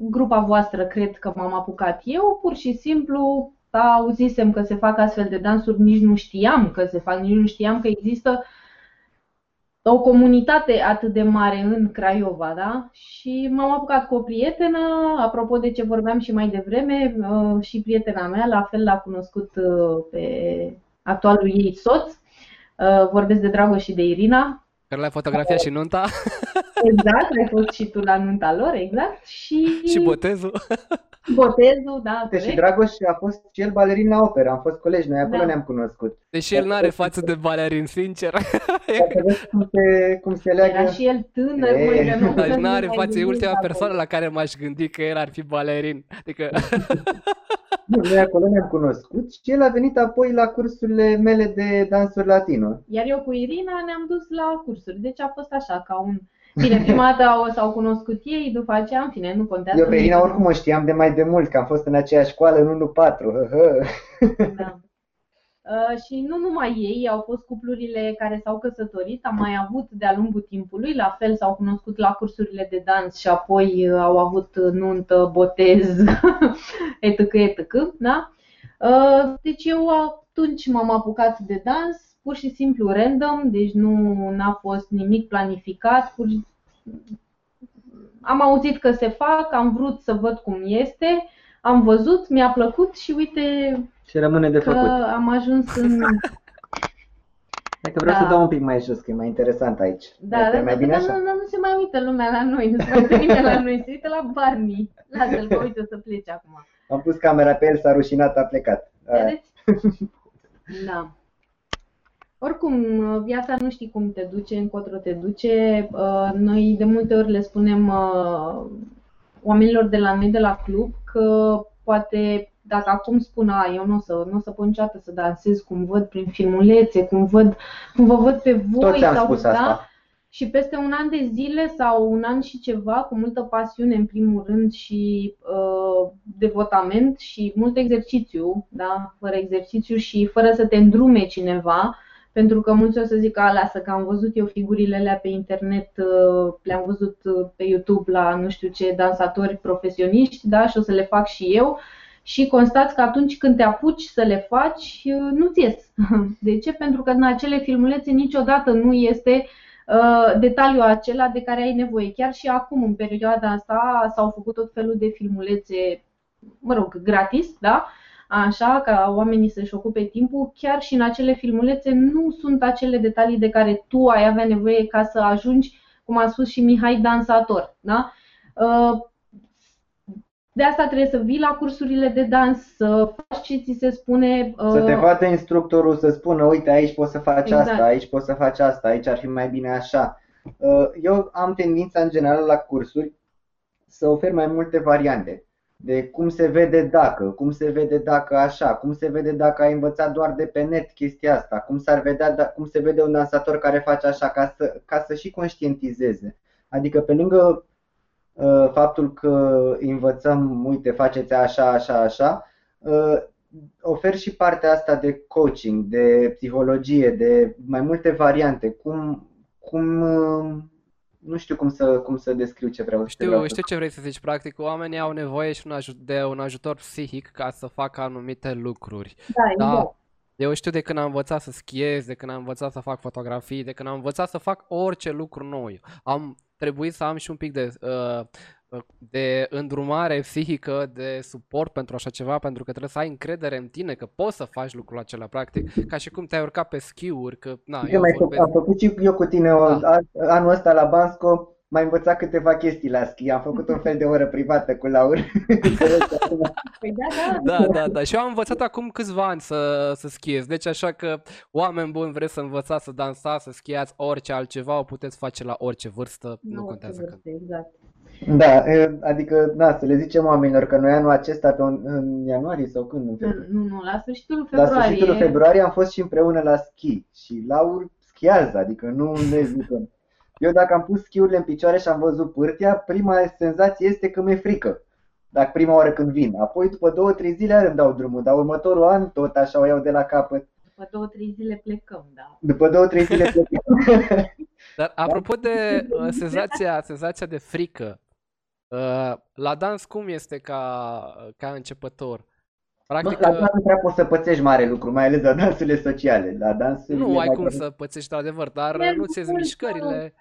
grupa voastră, cred că m-am apucat eu, pur și simplu, auzisem că se fac astfel de dansuri, nici nu știam că se fac, nici nu știam că există o comunitate atât de mare în Craiova, da? Și m-am apucat cu o prietenă, apropo de ce vorbeam și mai devreme, și prietena mea, la fel l-a cunoscut pe actualul ei soț, vorbesc de Dragoș și de Irina. Care le-ai fotografiat și nunta. Exact, ai fost și tu la nunta lor, exact. Și, și botezul. Botezul, da. Deci și Dragoș a fost și el balerin la opera, am fost colegi, noi acolo da. Ne-am cunoscut. Deși el nu are față de balerin, sincer. Cum se, cum se leagă. Era și el tânăr, e... mă, dar nu are față, e ultima persoană acolo. La care m-aș gândi că el ar fi balerin. Adică... Noi acolo ne-am cunoscut și el a venit apoi la cursurile mele de dansuri latino. Iar eu cu Irina ne-am dus la cursuri, deci a fost așa, ca un... Bine, prima dată s-au cunoscut ei, după aceea, în fine, nu contează. Eu pe Irina oricum o știam de mai de mult, că am fost în aceeași școală în unu patru. Da. și nu numai ei, au fost cuplurile care s-au căsătorit, am mai avut de-a lungul timpului, la fel s-au cunoscut la cursurile de dans și apoi au avut nuntă, botez, etc, etc, da? Deci eu atunci m-am apucat de dans, pur și simplu random, deci nu n-a fost nimic planificat, pur și... am auzit că se fac, am vrut să văd cum este, am văzut, mi-a plăcut și uite și rămâne de făcut. Am ajuns în... Dacă vreau da. Să dau un pic mai jos, că e mai interesant aici. Da, dar da, da, nu, nu se mai uită lumea la noi, nu se mai uită nimeni la noi, se uită la Barney. Lasă-l că uite să plece acum. Am pus camera pe el, s-a rușinat, a plecat. Vedeți? Da. Oricum, viața nu știi cum te duce, încotro te duce. Noi de multe ori le spunem oamenilor de la noi, de la club, că poate... Dacă acum spun, a, eu nu o să, n-o să pot niciodată să dansez cum văd prin filmulețe, cum, văd, cum vă văd pe voi. Toți am sau spus da, asta. Și peste un an de zile sau un an și ceva, cu multă pasiune în primul rând și uh, devotament și mult exercițiu, da? Fără exercițiu și fără să te îndrume cineva, pentru că mulți o să zică, a, lasă că am văzut eu figurile alea pe internet, uh, le-am văzut pe YouTube la nu știu ce dansatori profesioniști, da? Și o să le fac și eu. Și constați că atunci când te apuci să le faci, nu-ți ies. De ce? Pentru că în acele filmulețe niciodată nu este uh, detaliul acela de care ai nevoie. Chiar și acum, în perioada asta, s-au făcut tot felul de filmulețe, mă rog, gratis, da? Așa, ca oamenii să-și ocupe timpul. Chiar și în acele filmulețe nu sunt acele detalii de care tu ai avea nevoie ca să ajungi, cum a spus și Mihai, dansator, da? Uh, De asta trebuie să vii la cursurile de dans, să faci ce ți se spune... Uh... Să te vadă instructorul să spună, uite, aici poți să faci exact. Asta, aici poți să faci asta, aici ar fi mai bine așa. Uh, eu am tendința, în general, la cursuri să ofer mai multe variante. De cum se vede dacă, cum se vede dacă așa, cum se vede dacă ai învățat doar de pe net chestia asta, cum, s-ar vedea, cum se vede un dansator care face așa, ca să, ca să și conștientizeze. Adică, pe lângă... faptul că învățăm, uite, faceți așa, așa, așa, ofer și partea asta de coaching, de psihologie, de mai multe variante, cum, cum nu știu cum să, cum să descriu ce vreau, știu, ce vreau știu ce vrei să zici, practic oamenii au nevoie și de un ajutor psihic ca să facă anumite lucruri. Da, da. Eu știu de când am învățat să schiez, de când am învățat să fac fotografii, de când am învățat să fac orice lucru nou, am trebuie să am și un pic de, de îndrumare psihică, de suport pentru așa ceva, pentru că trebuie să ai încredere în tine că poți să faci lucrul acela, practic, ca și cum te-ai urcat pe schiuri. Că, na, eu eu mai vorbesc... am făcut și eu cu tine da. Anul ăsta la Bansko, m-ai învățat câteva chestii la schi, am făcut un fel de oră privată cu Laur. Da, da, da, și eu am învățat acum câțiva ani să, să schiez, deci așa că oameni buni, vreți să învățați să dansați, să schiați, orice altceva, o puteți face la orice vârstă, nu, nu contează vârstă, când. Exact. Da, adică da, să le zicem oamenilor că noi anul acesta, pe un, în ianuarie sau când? În februarie. Nu, nu, la sfârșitul februarie. La sfârșitul februarie am fost și împreună la schi și Laur schiază, adică nu ne zicem. Eu dacă am pus schiurile în picioare și am văzut pârtia, prima senzație este că mi-e frică, dacă prima oară când vin. Apoi după două, trei zile îmi dau drumul, dar următorul an tot așa o iau de la capăt. După două, trei zile plecăm, da. După două, trei zile plecăm. Dar apropo de senzația, senzația de frică, la dans cum este ca, ca începător? Practic, bă, la dans nu prea poți să pățești mare lucru, mai ales la dansurile sociale. La dansurile nu ai cum să pățești, de adevăr, dar nu-ți ies mișcările.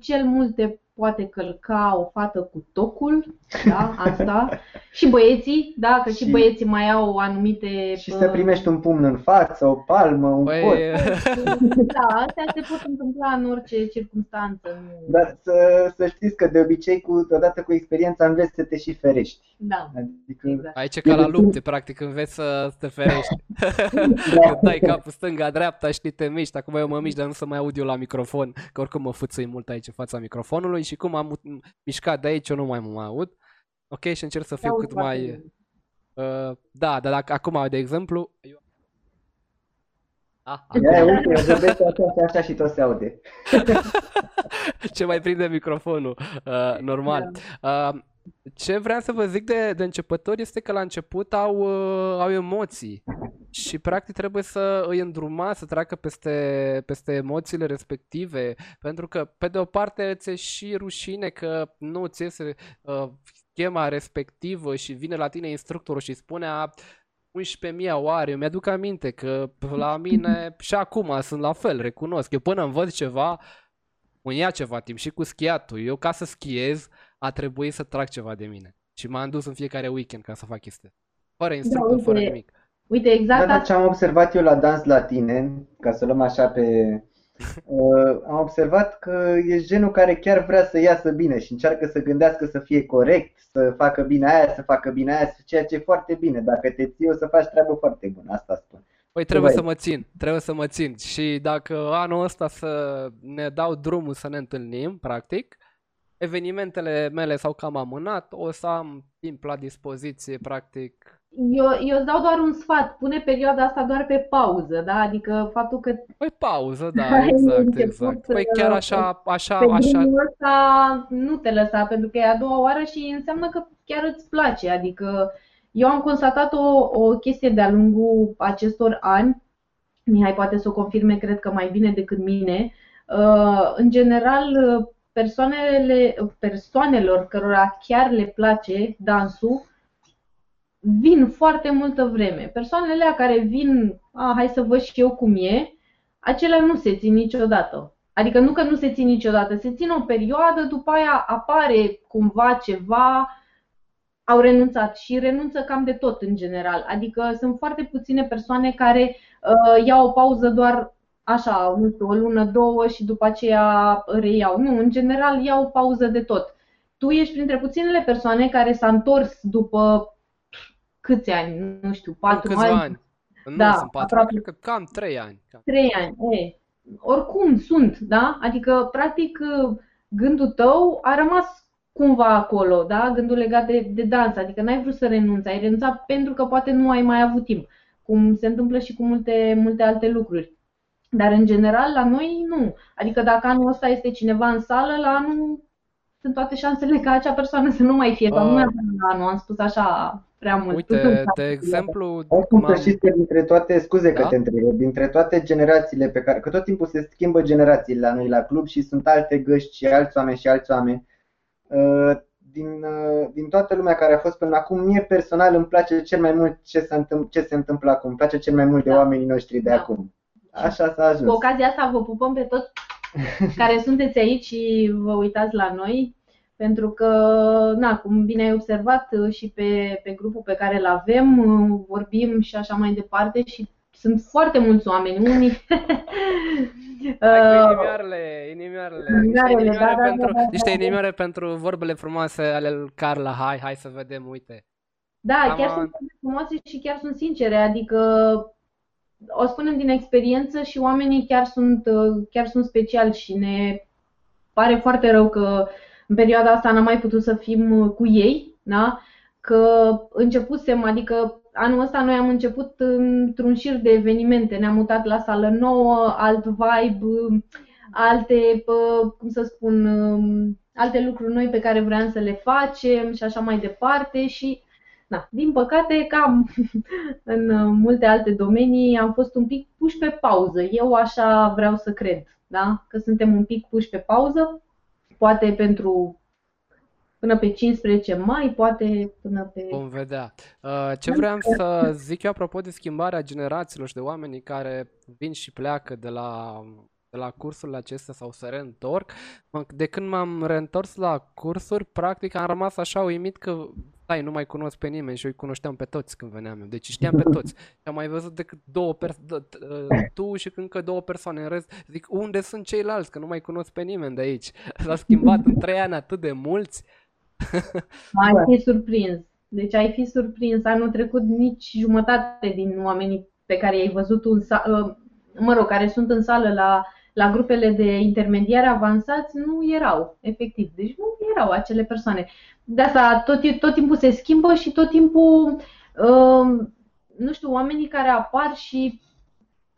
Cel mult te poate călca o fată cu tocul, da, asta, și băieții, da, că și, și băieții mai au anumite... Și să primești un pumn în față, o palmă, un băi... pot. Da, astea se pot întâmpla în orice circunstanță. Dar să, să știți că de obicei, cu, odată cu experiența, înveți să te și ferești. Da, adică, exact. Aici e ca la lupte, practic, înveți să te ferești. Da. Dai capul stânga-dreapta, știi, te miști. Acum eu mă mișc, dar nu să mai aud eu la microfon, că oricum mă fâțui mult aici în fața microfonului. Și cum am mișcat de aici, eu nu mai mă aud. Ok, și încerc să fiu cât mai... Uh, da, dar dacă acum, de exemplu... Eu... Ah, ia, uite, eu vorbesc așa și așa și tot se aude. Ce mai prinde microfonul, uh, normal. Uh, Ce vreau să vă zic de, de începători este că la început au, au emoții și practic trebuie să îi îndruma, să treacă peste, peste emoțiile respective, pentru că pe de o parte ți-e și rușine că nu ți iese uh, schema respectivă și vine la tine instructorul și spune a unsprezece mii oare, eu mi-aduc aminte că la mine și acum sunt la fel, recunosc, eu până învăț ceva îmi ia ceva timp și cu schiatul, eu ca să schiez a trebuit să trag ceva de mine și m-am dus în fiecare weekend ca să fac chestia. Fără instructor, da, fără nimic. Uite, exact da, ce am observat eu la dans la tine, ca să luăm așa pe... Uh, am observat că e genul care chiar vrea să iasă bine și încearcă să gândească să fie corect, să facă bine aia, să facă bine aia, ceea ce e foarte bine. Dacă te ții, o să faci treabă foarte bună, asta spun. Păi trebuie să mă țin, trebuie să mă țin și dacă anul ăsta să ne dau drumul să ne întâlnim, practic, evenimentele mele s-au cam amânat, o să am timp la dispoziție, practic. Eu, eu îți dau doar un sfat, pune perioada asta doar pe pauză, da? Adică faptul că... Păi pauză, da, exact, exact. Păi chiar așa, așa, pe așa... Ăsta nu te lăsa, pentru că e a doua oară și înseamnă că chiar îți place, adică... Eu am constatat o, o chestie de-a lungul acestor ani, Mihai poate să o confirme, cred că mai bine decât mine, uh, în general persoanele, persoanelor cărora chiar le place dansul vin foarte multă vreme. Persoanele care vin, a, hai să văd și eu cum e, acelea nu se țin niciodată. Adică nu că nu se țin niciodată, se țin o perioadă, după aia apare cumva ceva... Au renunțat și renunță cam de tot în general. Adică sunt foarte puține persoane care uh, iau o pauză doar așa, nu știu, o lună, două și după aceea reiau. Nu, în general iau o pauză de tot. Tu ești printre puținele persoane care s-a întors după câți ani, nu știu, patru ani? Câțiva ani. Nu, da, sunt patru, aproape. Cred că cam trei ani. Trei ani, e. Oricum sunt, da? Adică, practic, gândul tău a rămas cumva acolo, da? Gândul legat de, de dans, adică n-ai vrut să renunți, ai renunțat pentru că poate nu ai mai avut timp, cum se întâmplă și cu multe, multe alte lucruri. Dar în general la noi nu, adică dacă anul ăsta este cineva în sală, la anul sunt toate șansele ca acea persoană să nu mai fie, dar uh, nu la anul, am spus așa prea mult. Uite, de exemplu... Oricum să știți că dintre toate, scuze da? Că te întreb, dintre toate generațiile pe care, că tot timpul se schimbă generațiile la noi la club și sunt alte găști și alți oameni și alți oameni, Din, din toată lumea care a fost până acum, mie personal îmi place cel mai mult ce se întâmplă, ce se întâmplă acum, îmi place cel mai mult de da. Oamenii noștri de da. Acum. Așa s-a ajuns. Cu ocazia asta vă pupăm pe toți care sunteți aici și vă uitați la noi, pentru că, na, cum bine ai observat și pe, pe grupul pe care îl avem, vorbim și așa mai departe și sunt foarte mulți oameni, unii... Inimioarele, inimioarele, inimioare, niște inimioare, da, pentru, da, da, niște inimioare da, da. Pentru vorbele frumoase ale lui Carla, hai, hai să vedem, uite. Da, am chiar am... sunt frumoase și chiar sunt sincere, adică o spunem din experiență și oamenii chiar sunt, chiar sunt speciali și ne pare foarte rău că în perioada asta n-am mai putut să fim cu ei, da? Că începusem, adică anul ăsta noi am început într-un șir de evenimente, ne-am mutat la sală nouă, alt vibe, alte, cum să spun, alte lucruri noi pe care vreau să le facem și așa mai departe și, na, din păcate, cam în multe alte domenii am fost un pic puși pe pauză. Eu așa vreau să cred, da? Că suntem un pic puși pe pauză, poate pentru... Până pe cincisprezece mai, poate până pe... Vom vedea. Ce vreau să zic eu apropo de schimbarea generațiilor și de oamenii care vin și pleacă de la, de la cursurile acestea sau se reîntorc, de când m-am reîntors la cursuri, practic am rămas așa uimit că, stai, nu mai cunosc pe nimeni și eu îi cunoșteam pe toți când veneam eu, deci știam pe toți. Și am mai văzut decât două persoane, tu și încă două persoane, în rest, zic, unde sunt ceilalți, că nu mai cunosc pe nimeni de aici. S-a schimbat în trei ani atât de mulți. Ai fi surprins. Deci ai fi surprins. Anul trecut nici jumătate din oamenii pe care i-ai văzut, în sală, mă rog, care sunt în sală la, la grupele de intermediari avansați, nu erau, efectiv. Deci nu erau acele persoane. De asta tot, tot timpul se schimbă și tot timpul, uh, nu știu, oamenii care apar și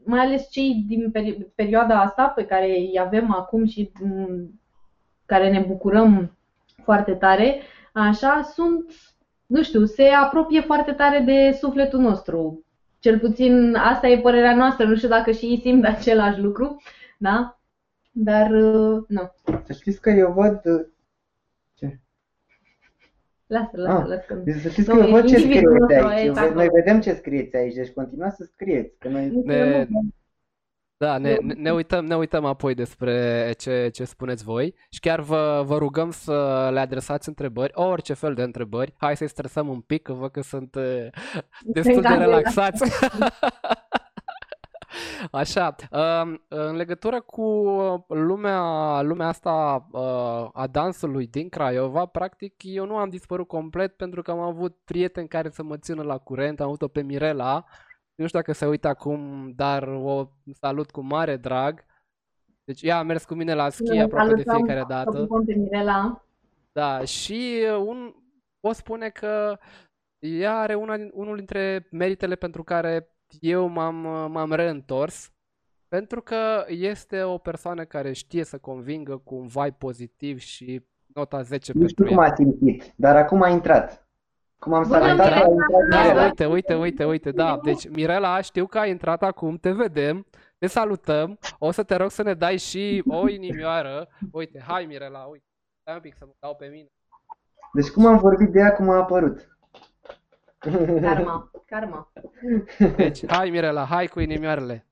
mai ales cei din perio- perioada asta pe care îi avem acum și um, care ne bucurăm foarte tare, așa, sunt, nu știu, se apropie foarte tare de sufletul nostru. Cel puțin asta e părerea noastră, nu știu dacă și ei simt același lucru, da? Dar, nu. Să știți că eu văd... Ce? Lasă, lasă, ah, lasă. Să știți că eu văd ce scrieți aici. Noi acolo vedem ce scrieți aici, deci continuați să scrieți. Că noi... ne... Da, ne, ne, uităm, ne uităm apoi despre ce, ce spuneți voi și chiar vă, vă rugăm să le adresați întrebări, orice fel de întrebări. Hai să-i stresăm un pic, că văd că sunt destul de relaxați. Așa, în legătură cu lumea, lumea asta a dansului din Craiova, practic eu nu am dispărut complet pentru că am avut prieteni care să mă țină la curent, am avut-o pe Mirela. Nu știu dacă se uită acum, dar o salut cu mare drag. Deci ea a mers cu mine la schi aproape de fiecare dată. Da, și un, pot spune că ea are una, unul dintre meritele pentru care eu m-am, m-am reîntors. Pentru că este o persoană care știe să convingă cu un vibe pozitiv și nota zece nu știu cum a simțit, dar acum a intrat. Cum am salutat? Da, uite, uite, uite, uite, da. Deci, Mirela, știu că ai intrat acum, te vedem, te salutăm, o să te rog să ne dai și o inimioară. Uite, hai Mirela, uite, stai un pic să mă dau pe mine. Deci cum am vorbit de ea, cum a apărut? Karma, karma. Deci, hai Mirela, hai cu inimioarele.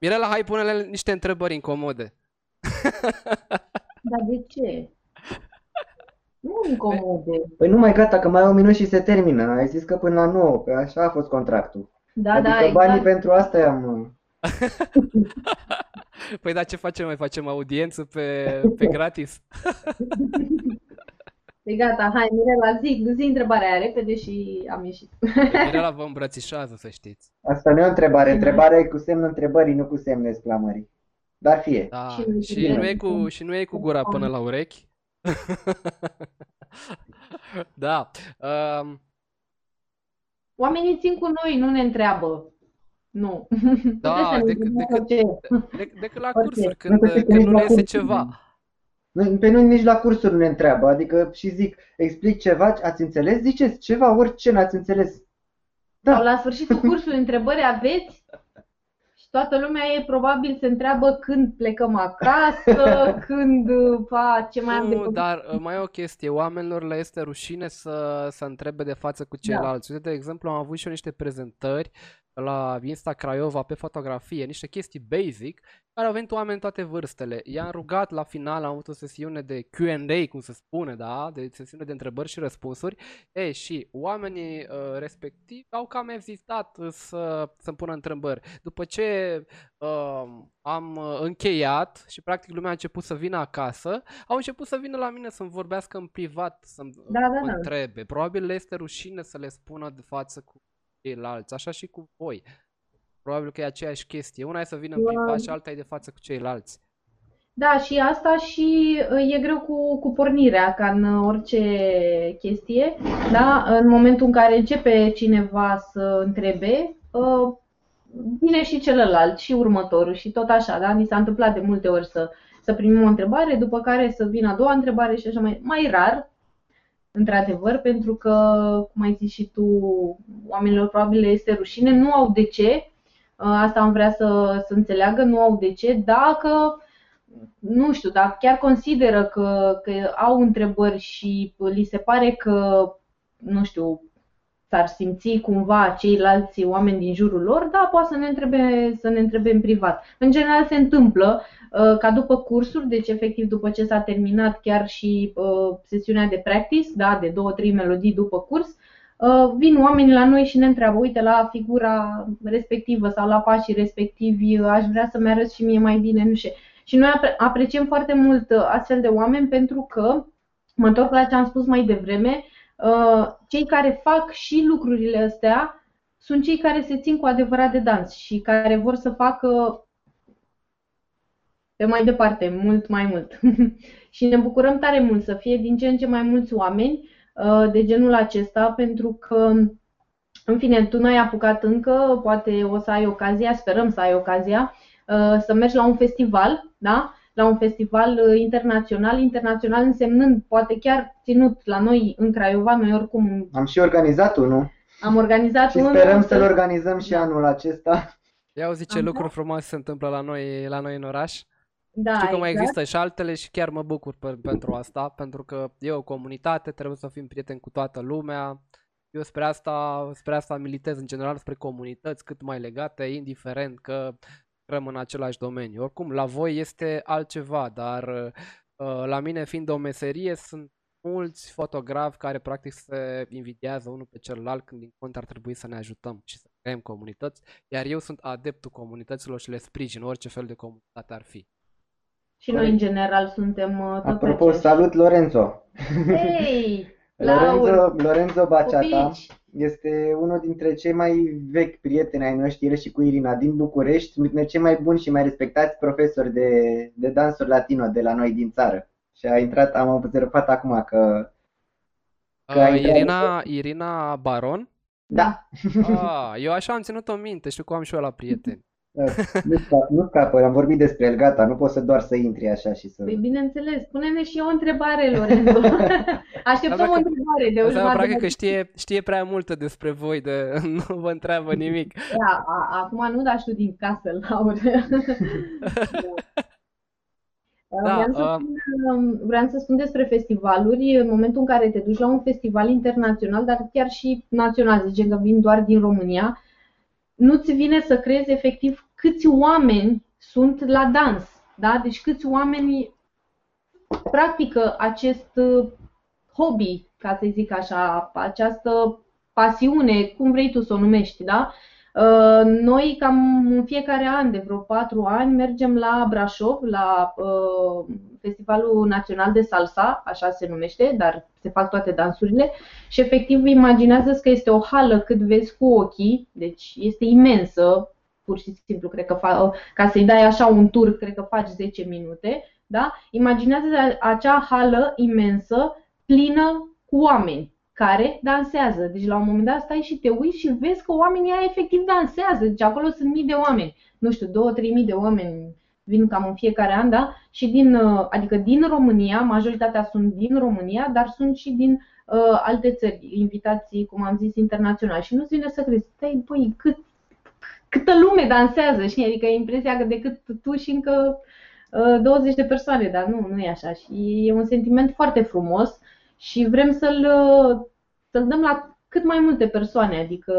Mirela, hai pune-le niște întrebări incomode. Dar de ce? Nu incomode. Păi numai gata, că mai e un minut și se termină. Ai zis că până la nouă, că așa a fost contractul. Da, adică da, exact. Banii pentru asta i-am... Păi da, ce facem? Mai facem audiență pe, pe gratis? Păi gata, hai Mirela, zi, zi întrebarea aia repede și am ieșit. Mirela vă îmbrățișează, să știți. Asta nu e o întrebare, întrebarea e cu semnul întrebării, nu cu semnul exclamării. Dar fie. Da, și, și, nu e cu, și nu e cu gura până la urechi. Da. Um... Oamenii țin cu noi, nu ne întreabă. Nu. Da, decât de, de, de, de, de la cursuri, când, nu, când nu le iese ceva. Pe noi nici la cursuri nu ne întreabă, adică și zic, explic ceva, ați înțeles? Ziceți ceva, orice n-ați înțeles. Da. La sfârșitul cursului întrebări aveți? Toată lumea e probabil se întreabă când plecăm acasă, când pa, ce mai nu, am de făcut. Dar mai e o chestie, oamenilor le este rușine să, să întrebe de față cu ceilalți. Da. De exemplu, am avut și eu niște prezentări la Insta Craiova pe fotografie, niște chestii basic, care au venit oameni toate vârstele. I-am rugat la final, am avut o sesiune de Q and A, cum se spune, da? De sesiune de întrebări și răspunsuri. E, și oamenii uh, respectivi au cam ezitat să, să-mi pună întrebări. După ce uh, am încheiat și practic lumea a început să vină acasă, au început să vină la mine să-mi vorbească în privat, să-mi da, da, da. întrebe. Probabil le este rușine să le spună de față cu ceilalți, așa și cu voi. Probabil că e aceeași chestie. Una e să vină în privat și alta e de față cu ceilalți. Da, și asta și e greu cu, cu pornirea, ca în orice chestie. Da? În momentul în care începe cineva să întrebe, vine și celălalt, și următorul, și tot așa. Da? Ni s-a întâmplat de multe ori să, să primim o întrebare, după care să vină a doua întrebare și așa mai, mai rar. Într-adevăr, pentru că, cum ai zis și tu, oamenilor probabil este rușine, nu au de ce, asta am vrea să, să înțeleagă, nu au de ce, dacă, nu știu, dacă chiar consideră că, că au întrebări și li se pare că, nu știu, s-ar simți cumva ceilalți oameni din jurul lor, da, poate să ne întrebe, să ne întrebe în privat. În general se întâmplă ca după cursuri, deci efectiv după ce s-a terminat chiar și uh, sesiunea de practice, da, de două, trei melodii după curs, uh, vin oamenii la noi și ne întreabă, uite, la figura respectivă sau la pașii respectivi, aș vrea să-mi arăt și mie mai bine, nu știu. Și noi apreciem foarte mult astfel de oameni pentru că, mă întorc la ce am spus mai devreme, cei care fac și lucrurile astea sunt cei care se țin cu adevărat de dans și care vor să facă pe mai departe, mult mai mult. Și ne bucurăm tare mult să fie din ce în ce mai mulți oameni de genul acesta, pentru că, în fine, tu n-ai apucat încă, poate o să ai ocazia, sperăm să ai ocazia, să mergi la un festival, da? la un festival internațional, internațional însemnând poate chiar ținut la noi în Craiova, noi oricum... Am și organizat unul. Am organizat și unul. Sperăm să-l organizăm și anul acesta. Ia auzi ce lucruri frumoase se întâmplă la noi, la noi în oraș. Da, știu că mai exact. Există și altele și chiar mă bucur pe, pentru asta, pentru că e o comunitate, trebuie să fim prieteni cu toată lumea. Eu spre asta, spre asta militez în general, spre comunități cât mai legate, indiferent că lucrăm în același domeniu. Oricum, la voi este altceva, dar la mine fiind o meserie, sunt mulți fotografi care practic se invidiază unul pe celălalt, când din cont ar trebui să ne ajutăm și să creăm comunități, iar eu sunt adeptul comunităților și le sprijin, orice fel de comunitate ar fi. Și noi în general suntem tot. Apropo, salut Lorenzo! Hei! Lorenzo, Lorenzo Baciata este unul dintre cei mai vechi prieteni ai noștri, el și cu Irina, din București, dintre cei mai buni și mai respectați profesori de, de dansuri latino de la noi din țară. Și a intrat, am observat acum că... că uh, Irina, Irina Baron? Da. Ah, eu așa am ținut-o minte, știu că am și eu la prieteni. Nu scapă, am vorbit despre el, gata, nu poți să doar să intri așa și să... Păi bineînțeles, spune-ne și eu o întrebare, Lorenzo. Așteptăm o întrebare de urmă. Practic că știe, știe prea multă despre voi, de nu vă întreabă nimic. Da, a, acum nu da știu din casă, Laur. Da, vreau, să spun, vreau să spun despre festivaluri. În momentul în care te duci la un festival internațional, dar chiar și național, zicem că vin doar din România, nu-ți vine să crezi efectiv câți oameni sunt la dans, da? Deci câți oameni practică acest hobby, ca să zic așa, această pasiune, cum vrei tu să o numești, da? Noi cam în fiecare an, de vreo patru ani, mergem la Brașov, la Festivalul Național de Salsa, așa se numește, dar se fac toate dansurile și efectiv imaginează-ți că este o hală cât vezi cu ochii, deci este imensă, pur și simplu, cred că ca să-i dai așa un tur, cred că faci zece minute, da? Imaginează-ți acea hală imensă, plină cu oameni care dansează. Deci la un moment dat stai și te uiți și vezi că oamenii aia efectiv dansează. Deci acolo sunt mii de oameni. Nu știu, două, trei mii de oameni vin cam în fiecare an, da? Și din, adică din România, majoritatea sunt din România, dar sunt și din uh, alte țări, invitații, cum am zis, internaționali. Și nu-ți vine să crezi, stai, băi, cât, câtă lume dansează, știi? Adică e impresia că decât tu și încă uh, douăzeci de persoane, dar nu, nu e așa. Și e un sentiment foarte frumos. Și vrem să-l, să-l dăm la cât mai multe persoane, adică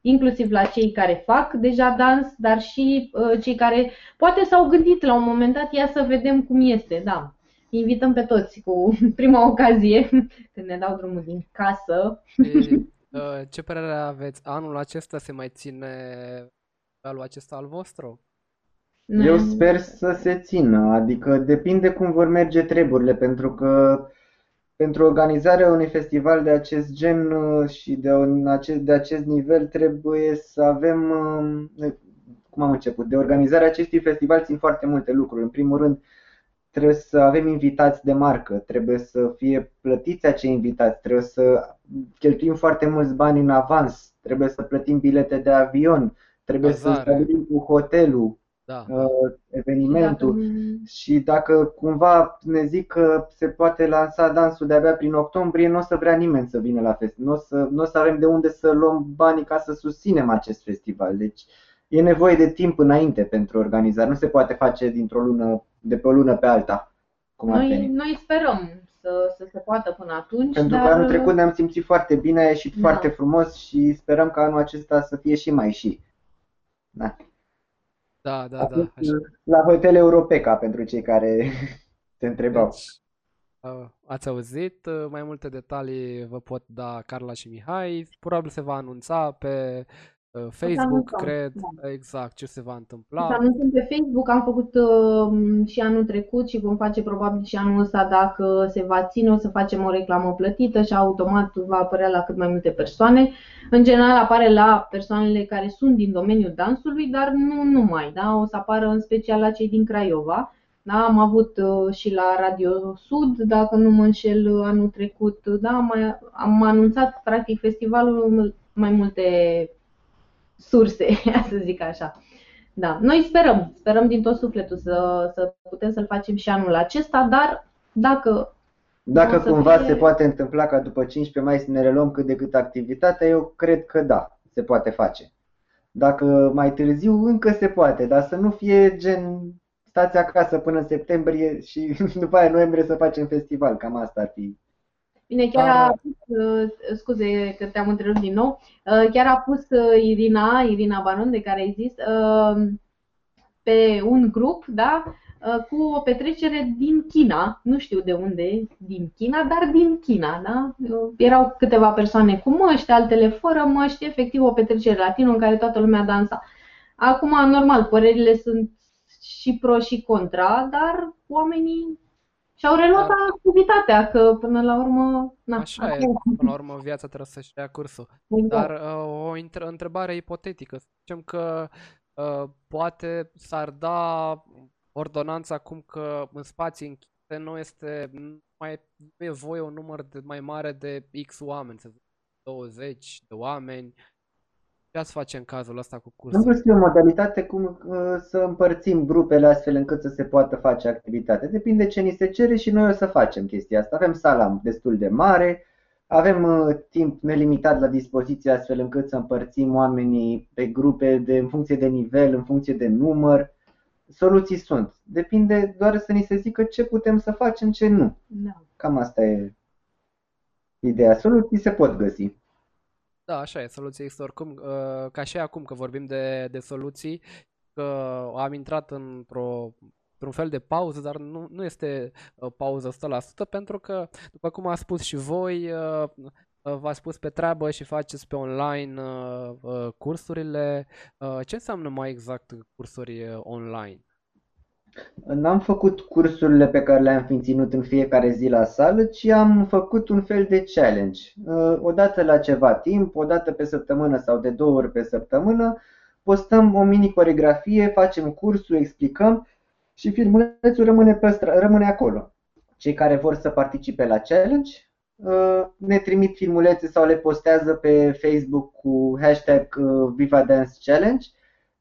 inclusiv la cei care fac deja dans, dar și uh, cei care poate s-au gândit la un moment dat, ia să vedem cum este, da. Invităm pe toți cu prima ocazie, când ne dau drumul din casă. E, uh, ce părere aveți? Anul acesta se mai ține anul acesta al vostru? Eu sper să se țină, adică depinde cum vor merge treburile, pentru că pentru organizarea unui festival de acest gen și de, un, acest, de acest nivel trebuie să avem, cum am început, de organizarea acestui festival țin foarte multe lucruri. În primul rând trebuie să avem invitați de marcă, trebuie să fie plătiți acei invitați, trebuie să cheltuim foarte mulți bani în avans, trebuie să plătim bilete de avion, trebuie Azare. să stabilim cu hotelul. Da. Evenimentul și dacă... și dacă cumva ne zic că se poate lansa dansul de-abia prin octombrie, nu o să vrea nimeni să vină la fest, nu o să, n-o să avem de unde să luăm banii ca să susținem acest festival, deci e nevoie de timp înainte pentru organizare, nu se poate face dintr-o lună, de pe o lună pe alta, cum noi, ar veni. Noi sperăm să, să se poată până atunci. Pentru dar... că anul trecut ne-am simțit foarte bine, a ieșit da. foarte frumos și sperăm că anul acesta să fie și mai și. Da. Da, da, da. Așa. La Hotel Europeca, pentru cei care se întrebau. Deci, ați auzit, mai multe detalii vă pot da Carla și Mihai. Probabil se va anunța pe Facebook, cred, da. exact ce se va întâmpla. Se anunțăm pe Facebook, am făcut și anul trecut și vom face probabil și anul ăsta, dacă se va ține, o să facem o reclamă plătită și automat va apărea la cât mai multe persoane. În general apare la persoanele care sunt din domeniul dansului, dar nu numai, da? O să apară în special la cei din Craiova. Da, am avut și la Radio Sud, dacă nu mă înșel, anul trecut, da, am, am anunțat practic festivalul mai multe surse, să zic așa. Da, noi sperăm, sperăm din tot sufletul să, să putem să-l facem și anul acesta, dar dacă... Dacă cumva fie... se poate întâmpla ca după cincisprezece mai să ne reluăm cât de cât activitatea, eu cred că da, se poate face. Dacă mai târziu, încă se poate, dar să nu fie gen stați acasă până în septembrie și după aia noiembrie să facem festival, cam asta ar fi. Bine, chiar a, a pus, scuze că te-am întrerupt din nou, chiar a pus Irina, Irina Baron, de care ai zis, pe un grup, da, cu o petrecere din China, nu știu de unde, din China, dar din China, da? Erau câteva persoane cu măști, altele fără măști, efectiv o petrecere latină în care toată lumea dansa. Acum, normal, părerile sunt și pro și contra, dar oamenii și-au reluat da. activitatea, că până la urmă... Na, Așa acolo. e, până la urmă viața trebuie să-și dea cursul. Exact. Dar uh, o întrebare ipotetică, să zicem că uh, poate s-ar da ordonanța acum că în spații închise nu este mai nu e voie un număr de, mai mare de X oameni, să zic, douăzeci de oameni. Ce ați face în cazul ăsta cu cursul? Nu știu o modalitate cum să împărțim grupele astfel încât să se poată face activitate. Depinde ce ni se cere și noi o să facem chestia asta. Avem sala destul de mare, avem timp nelimitat la dispoziție astfel încât să împărțim oamenii pe grupe de, în funcție de nivel, în funcție de număr. Soluții sunt. Depinde doar să ni se zică ce putem să facem, ce nu. Da. Cam asta e ideea. Soluții se pot găsi. Da, așa e, soluții există oricum, ca și acum că vorbim de, de soluții, că am intrat într-o, într-un fel de pauză, dar nu, nu este pauză o sută la sută pentru că, după cum a spus și voi, v-ați spus pe treabă și faceți pe online cursurile. Ce înseamnă mai exact cursuri online? N-am făcut cursurile pe care le-am ținut în fiecare zi la sală, ci am făcut un fel de challenge. Odată la ceva timp, odată pe săptămână sau de două ori pe săptămână, postăm o mini-coreografie, facem cursul, explicăm și filmulețul rămâne, păstra, rămâne acolo. Cei care vor să participe la challenge ne trimit filmulețe sau le postează pe Facebook cu hashtag Viva Dance Challenge.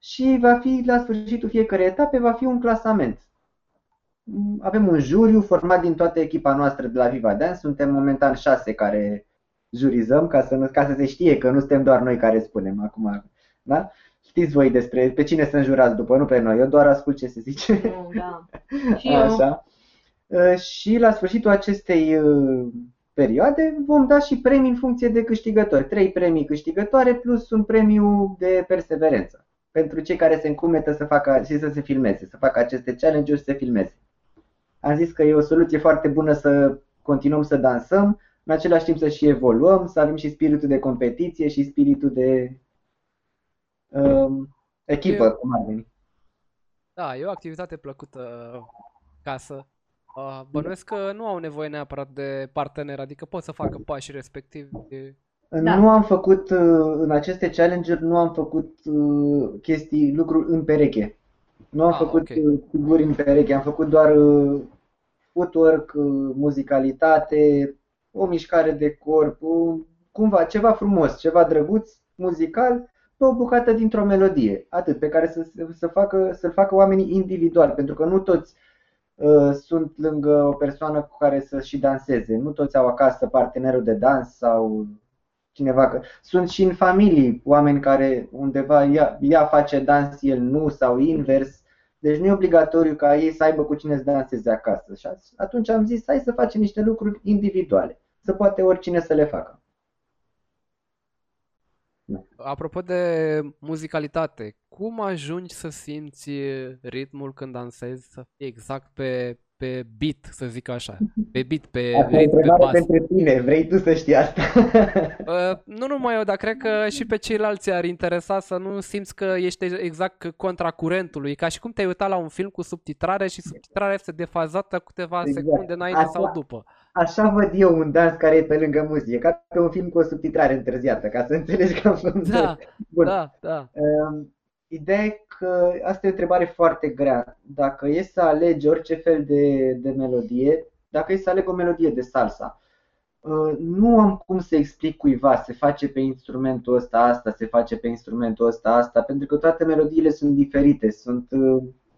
Și va fi, la sfârșitul fiecarei etape, va fi un clasament. Avem un juriu format din toată echipa noastră de la Viva Dance. Suntem momentan șase care jurizăm, ca să, ca să se știe că nu suntem doar noi care spunem acum. Da? Știți voi despre pe cine să înjurați după, nu pe noi. Eu doar ascult ce se zice. Da. Și eu. Așa. Și la sfârșitul acestei perioade vom da și premii în funcție de câștigători. Trei premii câștigătoare plus un premiu de perseverență. Pentru cei care se încumetă să facă și să se filmeze, să facă aceste challenge-uri și să se filmeze. Am zis că e o soluție foarte bună să continuăm să dansăm, în același timp să și evoluăm, să avem și spiritul de competiție și spiritul de um, echipă. Eu, cum ar veni. Da, e o activitate plăcută casă. Bănuiesc că nu au nevoie neapărat de partener, adică pot să facă pașii respectiv. De... Da. Nu am făcut, în aceste challenge-uri, nu am făcut chestii, lucruri în pereche. Nu am ah, făcut okay. figuri în pereche, am făcut doar footwork, muzicalitate, o mișcare de corp, cumva ceva frumos, ceva drăguț, muzical, pe o bucată dintr-o melodie, atât, pe care să, să facă, să-l facă oamenii individual, pentru că nu toți uh, sunt lângă o persoană cu care să și danseze, nu toți au acasă partenerul de dans sau... cineva că sunt și în familii oameni care undeva ea, ea face dans, el nu, sau invers. Deci nu e obligatoriu ca ei să aibă cu cine să danseze acasă. Și atunci am zis, hai să facem niște lucruri individuale, să poate oricine să le facă. Apropo de muzicalitate, cum ajungi să simți ritmul când dansezi să fie exact pe... pe beat, să zic așa, pe beat, pe asta rit, pe bas. Pentru tine, vrei tu să știi asta. Uh, nu numai eu, dar cred că și pe ceilalți ar interesa să nu simți că ești exact contra curentului, ca și cum te-ai uitat la un film cu subtitrare și subtitrarea este defazată câteva exact. secunde înainte așa, sau după. Așa văd eu un dans care e pe lângă muzie, ca pe un film cu o subtitrare întârziată, ca să înțelegi cam cum da, Bun. Da, da. Uh, Ideea e că asta e o întrebare foarte grea. Dacă e să alegi orice fel de, de melodie, dacă e să aleg o melodie de salsa, nu am cum să explic cuiva, se face pe instrumentul ăsta asta, se face pe instrumentul ăsta asta, pentru că toate melodiile sunt diferite, sunt,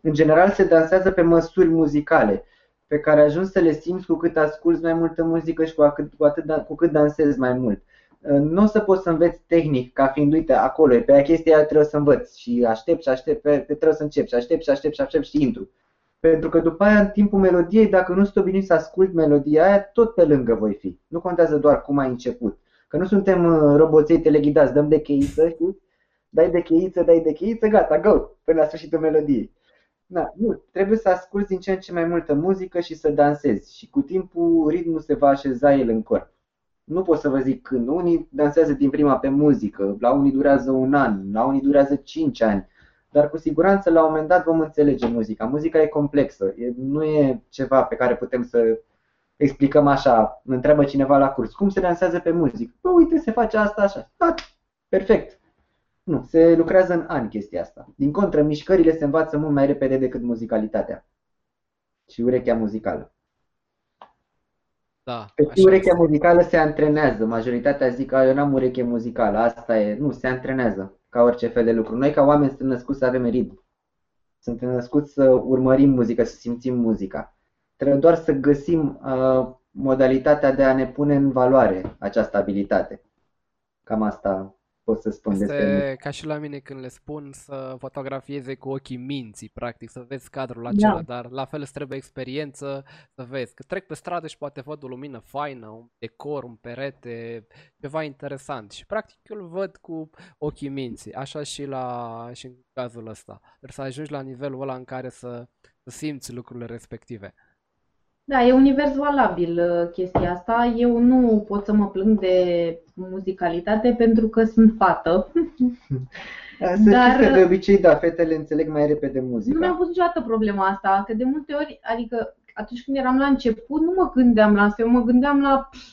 în general se dansează pe măsuri muzicale, pe care ajungi să le simți cu cât asculți mai multă muzică și cu, atât, cu, atât, cu cât dansezi mai mult. Nu o să poți să înveți tehnic, ca fiind, uite, acolo, e pe aia chestia aia trebuie să învăț și aștept și aștept, pe, pe trebuie să încep și aștept și aștept și aștept și intru. Pentru că după aia, în timpul melodiei, dacă nu sunt obișnuit să ascult melodia aia, tot pe lângă voi fi. Nu contează doar cum ai început. Că nu suntem roboței teleghidați, dăm de cheiță, știi? Dai de cheiță, dai de cheiță, gata, go, până la sfârșitul melodiei. Da, nu, trebuie să asculți din ce în ce mai multă muzică și să dansezi. Și cu timpul ritmul se va așeza el în corp. Nu pot să vă zic când. Unii dansează din prima pe muzică, la unii durează un an, la unii durează cinci ani. Dar cu siguranță la un moment dat vom înțelege muzica. Muzica e complexă, nu e ceva pe care putem să explicăm așa. Ne întreabă cineva la curs, cum se dansează pe muzică? Bă, uite, se face asta așa. A, perfect. Nu, se lucrează în ani chestia asta. Din contră, mișcările se învață mult mai repede decât muzicalitatea și urechea muzicală. Da, pe urechea muzicală se antrenează. Majoritatea zic că eu n-am ureche muzicală, asta e. Nu, se antrenează ca orice fel de lucru. Noi ca oameni suntem născuți să avem ritm. Suntem născuți să urmărim muzica, să simțim muzica. Trebuie doar să găsim uh, modalitatea de a ne pune în valoare această abilitate. Cam asta pot să spun este despre ca și la mine când le spun să fotografieze cu ochii minții, practic, să vezi cadrul acela, da. Dar la fel îți trebuie experiență să vezi. Că trec pe stradă și poate văd o lumină faină, un decor, un perete, ceva interesant și practic eu îl văd cu ochii minții, așa și, la, și în cazul ăsta. Trebuie să ajungi la nivelul ăla în care să, să simți lucrurile respective. Da, e univers valabil chestia asta. Eu nu pot să mă plâng de muzicalitate pentru că sunt fată. Să dar știți că de obicei, da, fetele înțeleg mai repede muzica. Nu mi-am pus niciodată problema asta, că de multe ori, adică atunci când eram la început, nu mă gândeam la asta, eu mă gândeam la pff,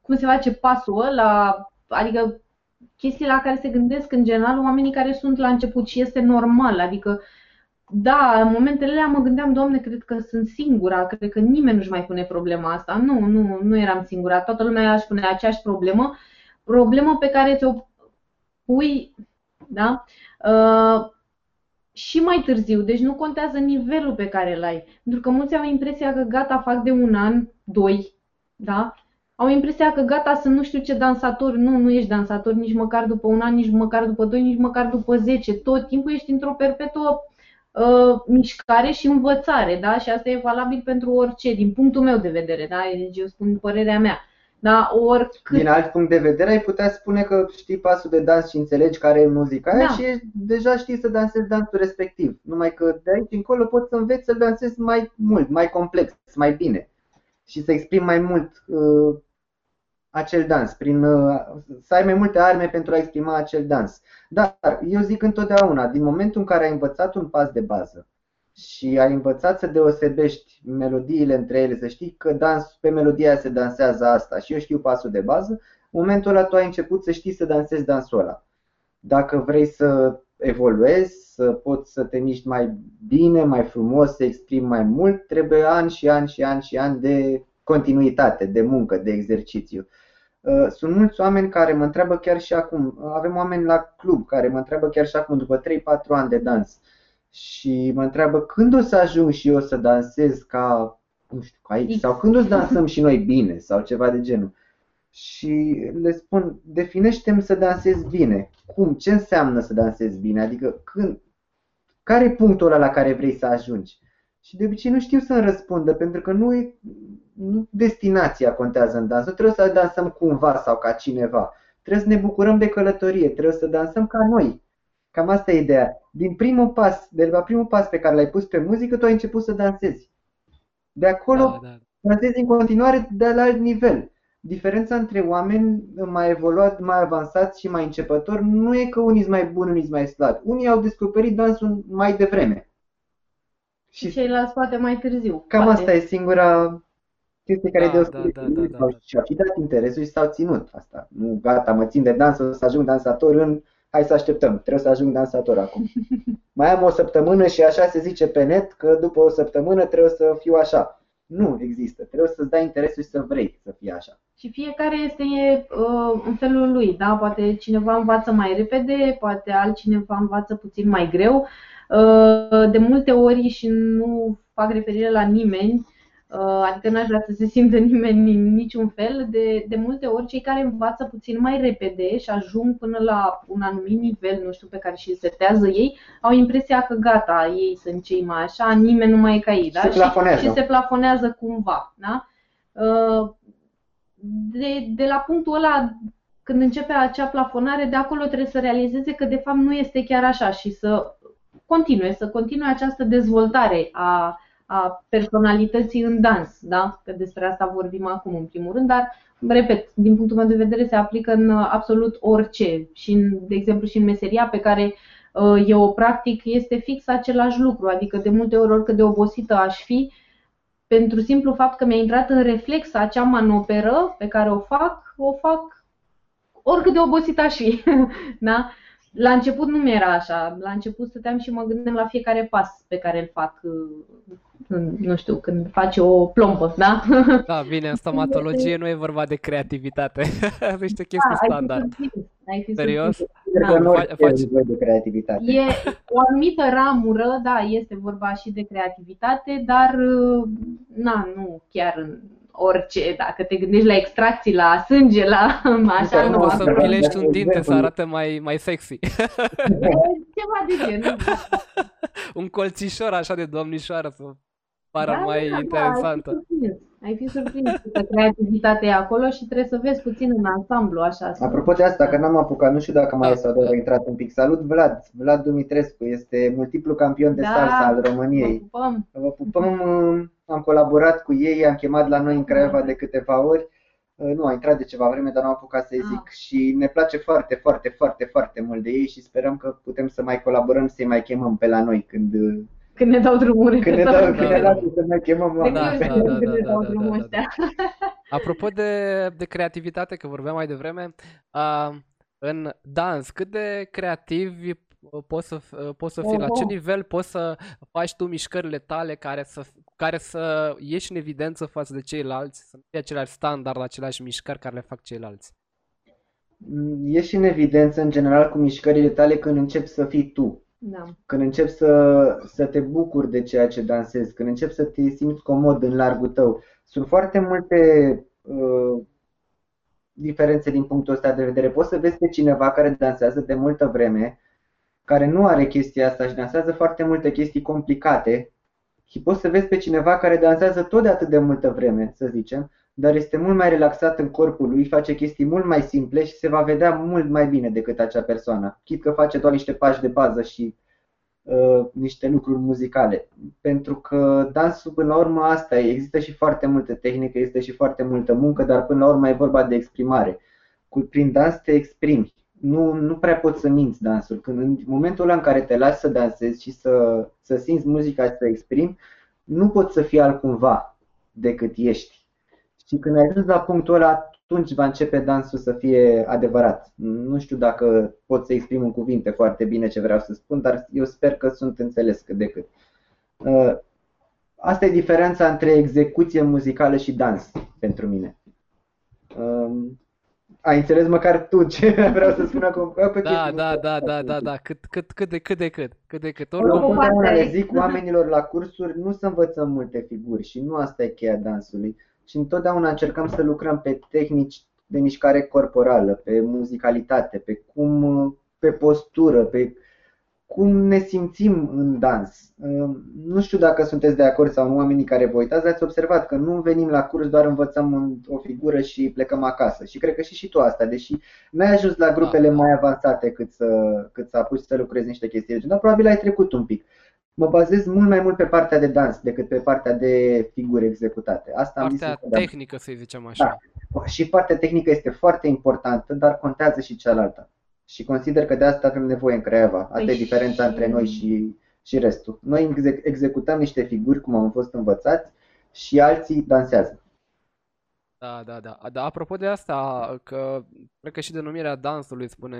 cum se face pasul ăla, adică chestii la care se gândesc în general oamenii care sunt la început și este normal, adică da, în momentele alea mă gândeam, Doamne, cred că sunt singura, cred că nimeni nu-și mai pune problema asta. Nu, nu, nu eram singura, toată lumea își pune aceeași problemă, problemă pe care ți-o pui, da? Uh, și mai târziu, deci nu contează nivelul pe care îl ai, pentru că mulți au impresia că gata, fac de un an, doi, da? Au impresia că gata, sunt nu știu ce dansator, nu, nu ești dansator nici măcar după un an, nici măcar după doi, nici măcar după zece, tot timpul ești într-o perpetuă mișcare și învățare, da? Și asta e valabil pentru orice, din punctul meu de vedere, da? Deci eu spun părerea mea. Da? Oricât... Din alt punct de vedere ai putea spune că știi pasul de dans și înțelegi care e muzica aia, da. Și ești, deja știi să dansezi dansul respectiv. Numai că de aici încolo poți să înveți să dansezi mai mult, mai complex, mai bine și să exprimi mai mult uh, acel dans, prin, uh, să ai mai multe arme pentru a exprima acel dans. Dar eu zic întotdeauna, din momentul în care ai învățat un pas de bază și ai învățat să deosebești melodiile între ele, să știi că dans, pe melodia se dansează asta și eu știu pasul de bază, în momentul ăla tu ai început să știi să dansezi dansul ăla. Dacă vrei să evoluezi, să poți să te miști mai bine, mai frumos, să exprimi mai mult, trebuie ani și ani și ani și ani de continuitate, de muncă, de exercițiu. Sunt mulți oameni care mă întreabă chiar și acum, avem oameni la club care mă întreabă chiar și acum după trei patru ani de dans și mă întreabă când o să ajung și eu să dansez ca, nu știu, ca aici sau când o să dansăm și noi bine sau ceva de genul. Și le spun, definește-mi să dansez bine. Cum? Ce înseamnă să dansez bine? Adică când? Care e punctul ăla la care vrei să ajungi? Și de obicei nu știu să-mi răspundă, pentru că nu e, nu destinația contează în dans. Nu trebuie să dansăm cumva sau ca cineva. Trebuie să ne bucurăm de călătorie, trebuie să dansăm ca noi. Cam asta e ideea. Din primul pas, de la primul pas pe care l-ai pus pe muzică, tu ai început să dansezi. De acolo da, da. Dansezi în continuare de la alt nivel. Diferența între oameni mai evoluați, mai avansați și mai începători nu e că unii sunt mai buni, unii sunt mai slabi. Unii au descoperit dansul mai devreme. Și ceilalți poate mai târziu. Cam poate. Asta e singura chestie care da, deosebit. Da, da, da, da, da. Și au dat interesul și s-au ținut asta. Nu, gata, mă țin de dans, o să ajung dansator în... Hai să așteptăm, trebuie să ajung dansator acum. Mai am o săptămână și așa se zice pe net că după o săptămână trebuie să fiu așa. Nu există. Trebuie să-ți dai interesul și să vrei să fie așa. Și fiecare este uh, în felul lui, da? Poate cineva învață mai repede, poate altcineva învață puțin mai greu. Uh, de multe ori, și nu fac referire la nimeni, uh, adică n-aș vrea să se simtă nimeni în niciun fel, de, de multe ori cei care învață puțin mai repede și ajung până la un anumit nivel, nu știu, pe care și-l setează ei, au impresia că gata, ei sunt cei mai așa, nimeni nu mai e ca ei, da? Se plafonează. Și, și se plafonează cumva, da? Uh, De, de la punctul ăla, când începe acea plafonare, de acolo trebuie să realizeze că de fapt nu este chiar așa și să continue, să continue această dezvoltare a, a personalității în dans, da? Că despre asta vorbim acum în primul rând, dar, repet, din punctul meu de vedere se aplică în absolut orice și, în, de exemplu, și în meseria pe care uh, eu o practic este fix același lucru, adică de multe ori, oricât de obosită aș fi, pentru simplu fapt că mi-a intrat în reflex acea manoperă pe care o fac, o fac oricât de obosită aș fi. Da? La început nu mi-era așa. La început stăteam și mă gândeam la fiecare pas pe care îl fac, nu știu, când faci o plombă, da? Da, bine, în stomatologie nu e vorba de creativitate. Niște chestii da, standard. Ai fi serios? Da. Nu faci... de creativitate. E o anumită ramură, da, este vorba și de creativitate, dar na, nu chiar în orice, dacă te gândești la extracții, la sânge, la așa, nu poți să împilești un dinte să arate mai, mai sexy. Ceva de genul. Un colțișor așa de domnișoară să pară da, mai da, interesantă. Da, ai fi surprins, ai fi surprins că creativitatea e acolo și trebuie să vezi puțin în ansamblu așa. Apropo de asta, că n-am apucat, nu știu dacă mai s-a intrat un pic. Salut Vlad, Vlad Dumitrescu, este multiplu campion de salsa da, al României. Vă pupăm. Am colaborat cu ei, am chemat la noi în Craiova de câteva ori. Nu, a intrat de ceva vreme, dar nu am apucat să-i zic. Ah. Și ne place foarte, foarte, foarte, foarte mult de ei și sperăm că putem să mai colaborăm, să-i mai chemăm pe la noi când... Când ne dau drumuri. Când ne dau drumuri, să mai chemăm la noi. Apropo de, de creativitate, că vorbeam mai devreme, uh, în dans, cât de creativi poți să, poți să fii, oh, la ce nivel poți să faci tu mișcările tale care să, care să ieși în evidență față de ceilalți, să nu fie același standard, aceleași mișcări care le fac ceilalți? Ieși în evidență în general cu mișcările tale când începi să fii tu, da. Când începi să, să te bucuri de ceea ce dansezi, când începi să te simți comod în largul tău. Sunt foarte multe... Uh, diferențe din punctul ăsta de vedere. Poți să vezi pe cineva care dansează de multă vreme, care nu are chestia asta și dansează foarte multe chestii complicate și poți să vezi pe cineva care dansează tot de atât de multă vreme, să zicem, dar este mult mai relaxat în corpul lui, face chestii mult mai simple și se va vedea mult mai bine decât acea persoană, chit că face doar niște pași de bază și uh, niște lucruri muzicale. Pentru că dansul, până la urmă, asta e. Există și foarte multă tehnică, există și foarte multă muncă, dar până la urmă e vorba de exprimare. Cu, prin dans te exprimi. Nu, nu prea poți să minți dansul. Când în momentul ăla în care te lași să dansezi și să, să simți muzica și să exprimi, nu poți să fii altcumva decât ești. Și când ai ajuns la punctul ăla, atunci va începe dansul să fie adevărat. Nu știu dacă pot să exprim în cuvinte foarte bine ce vreau să spun, dar eu sper că sunt înțeles cât de cât. Asta e diferența între execuție muzicală și dans pentru mine. Ai înțeles măcar tu ce vreau să spun acum? Da, da, da, da, da, da, da, cât, cât, cât de cât de cât, cât de cât. Oricum, le zic oamenilor la cursuri, nu să învățăm multe figuri și nu asta e cheia dansului. Și întotdeauna încercăm să lucrăm pe tehnici de mișcare corporală, pe muzicalitate, pe cum, pe postură, pe cum ne simțim în dans. Nu știu dacă sunteți de acord sau nu, oamenii care vă uitați, ați observat că nu venim la curs, doar învățăm o figură și plecăm acasă. Și cred că și, și tu asta, deși n-ai ajuns la grupele mai avansate cât să, cât să apuci să lucrezi niște chestii, dar probabil ai trecut un pic. Mă bazez mult mai mult pe partea de dans decât pe partea de figuri executate. Asta partea am zis tehnică, să zicem așa. Da. Și partea tehnică este foarte importantă, dar contează și cealaltă. Și consider că de asta avem nevoie în Craiova. Asta păi e diferența și... între noi și, și restul. Noi executăm niște figuri cum am fost învățați și alții dansează. Da, da, da. Da, apropo de asta, că cred că și denumirea dansului spune,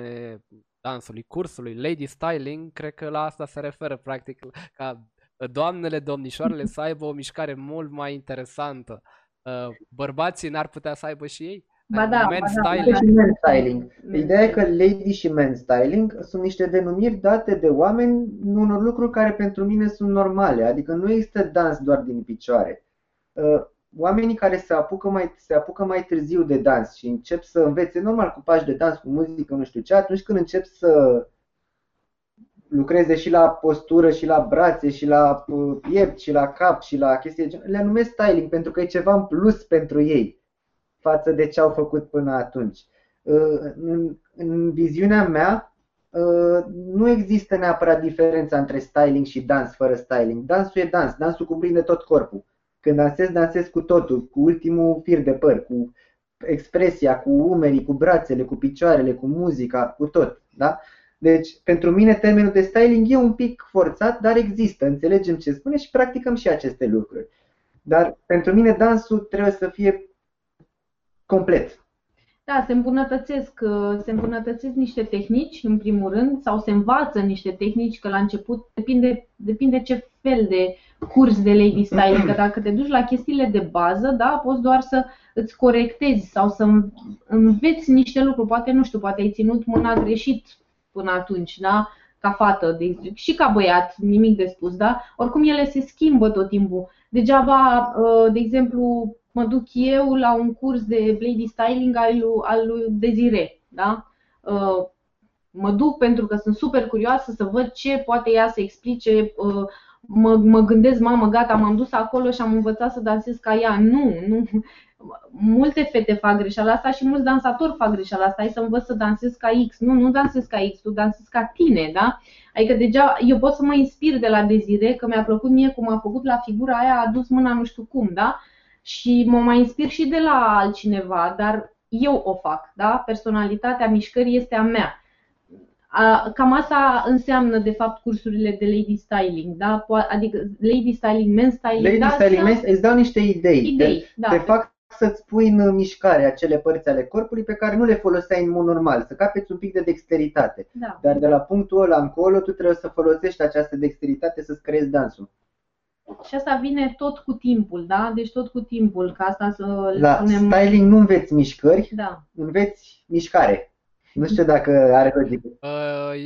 dansului, cursului, lady styling, cred că la asta se referă practic, ca doamnele, domnișoarele să aibă o mișcare mult mai interesantă. Bărbații n-ar putea să aibă și ei? Ba da, men styling. Și men styling. Ideea e că lady și men styling sunt niște denumiri date de oameni unor lucruri care pentru mine sunt normale. Adică nu există dans doar din picioare. Oamenii care se apucă mai, se apucă mai târziu de dans și încep să învețe normal cu pași de dans, cu muzică, nu știu ce, atunci când încep să lucreze și la postură, și la brațe, și la piept, și la cap, și la chestii, le anumesc styling pentru că e ceva în plus pentru ei față de ce au făcut până atunci. În, în viziunea mea nu există neapărat diferența între styling și dans fără styling. Dansul e dans, dansul cuprinde tot corpul. Când dansez, dansez cu totul, cu ultimul fir de păr, cu expresia, cu umerii, cu brațele, cu picioarele, cu muzica, cu tot. Da? Deci, pentru mine, termenul de styling e un pic forțat, dar există. Înțelegem ce spune și practicăm și aceste lucruri. Dar, pentru mine, dansul trebuie să fie complet. Da, se îmbunătățesc, se îmbunătățesc niște tehnici, în primul rând, sau se învață niște tehnici, că la început depinde, depinde ce fel de curs de lady styling, că dacă te duci la chestiile de bază, da, poți doar să îți corectezi sau să înveți niște lucruri, poate, nu știu, poate ai ținut mâna greșit până atunci, da, ca fată, de, și ca băiat, nimic de spus, da, oricum ele se schimbă tot timpul. Degeaba, de exemplu, mă duc eu la un curs de lady styling al lui, al lui Dezire, da? Mă duc pentru că sunt super curioasă să văd ce poate ea să explice. Mă, mă gândesc, mamă, gata, m-am dus acolo și am învățat să dansez ca ea. Nu, nu. Multe fete fac greșeala asta și mulți dansatori fac greșeala asta. Hai să învăț să dansez ca X. Nu, nu dansez ca X, tu dansezi ca tine, da? Adică deja eu pot să mă inspir de la Dezire, că mi-a plăcut mie cum a făcut la figura aia, a dus mâna nu știu cum, da? Și mă mai inspir și de la altcineva, dar eu o fac, da? Personalitatea mișcării este a mea. Cam asta înseamnă, de fapt, cursurile de lady styling, da? Adică lady styling, men styling. Lady da, styling, men, îți dau niște idei. idei te, da. te fac să-ți pui în mișcare acele părți ale corpului pe care nu le foloseai în mod normal, să capeți un pic de dexteritate. Da. Dar de la punctul ăla încolo, tu trebuie să folosești această dexteritate să-ți creezi dansul. Și asta vine tot cu timpul, da? Deci tot cu timpul, ca asta să le spunem... La styling nu înveți mișcări, da. Înveți mișcare. Nu știu dacă are logică.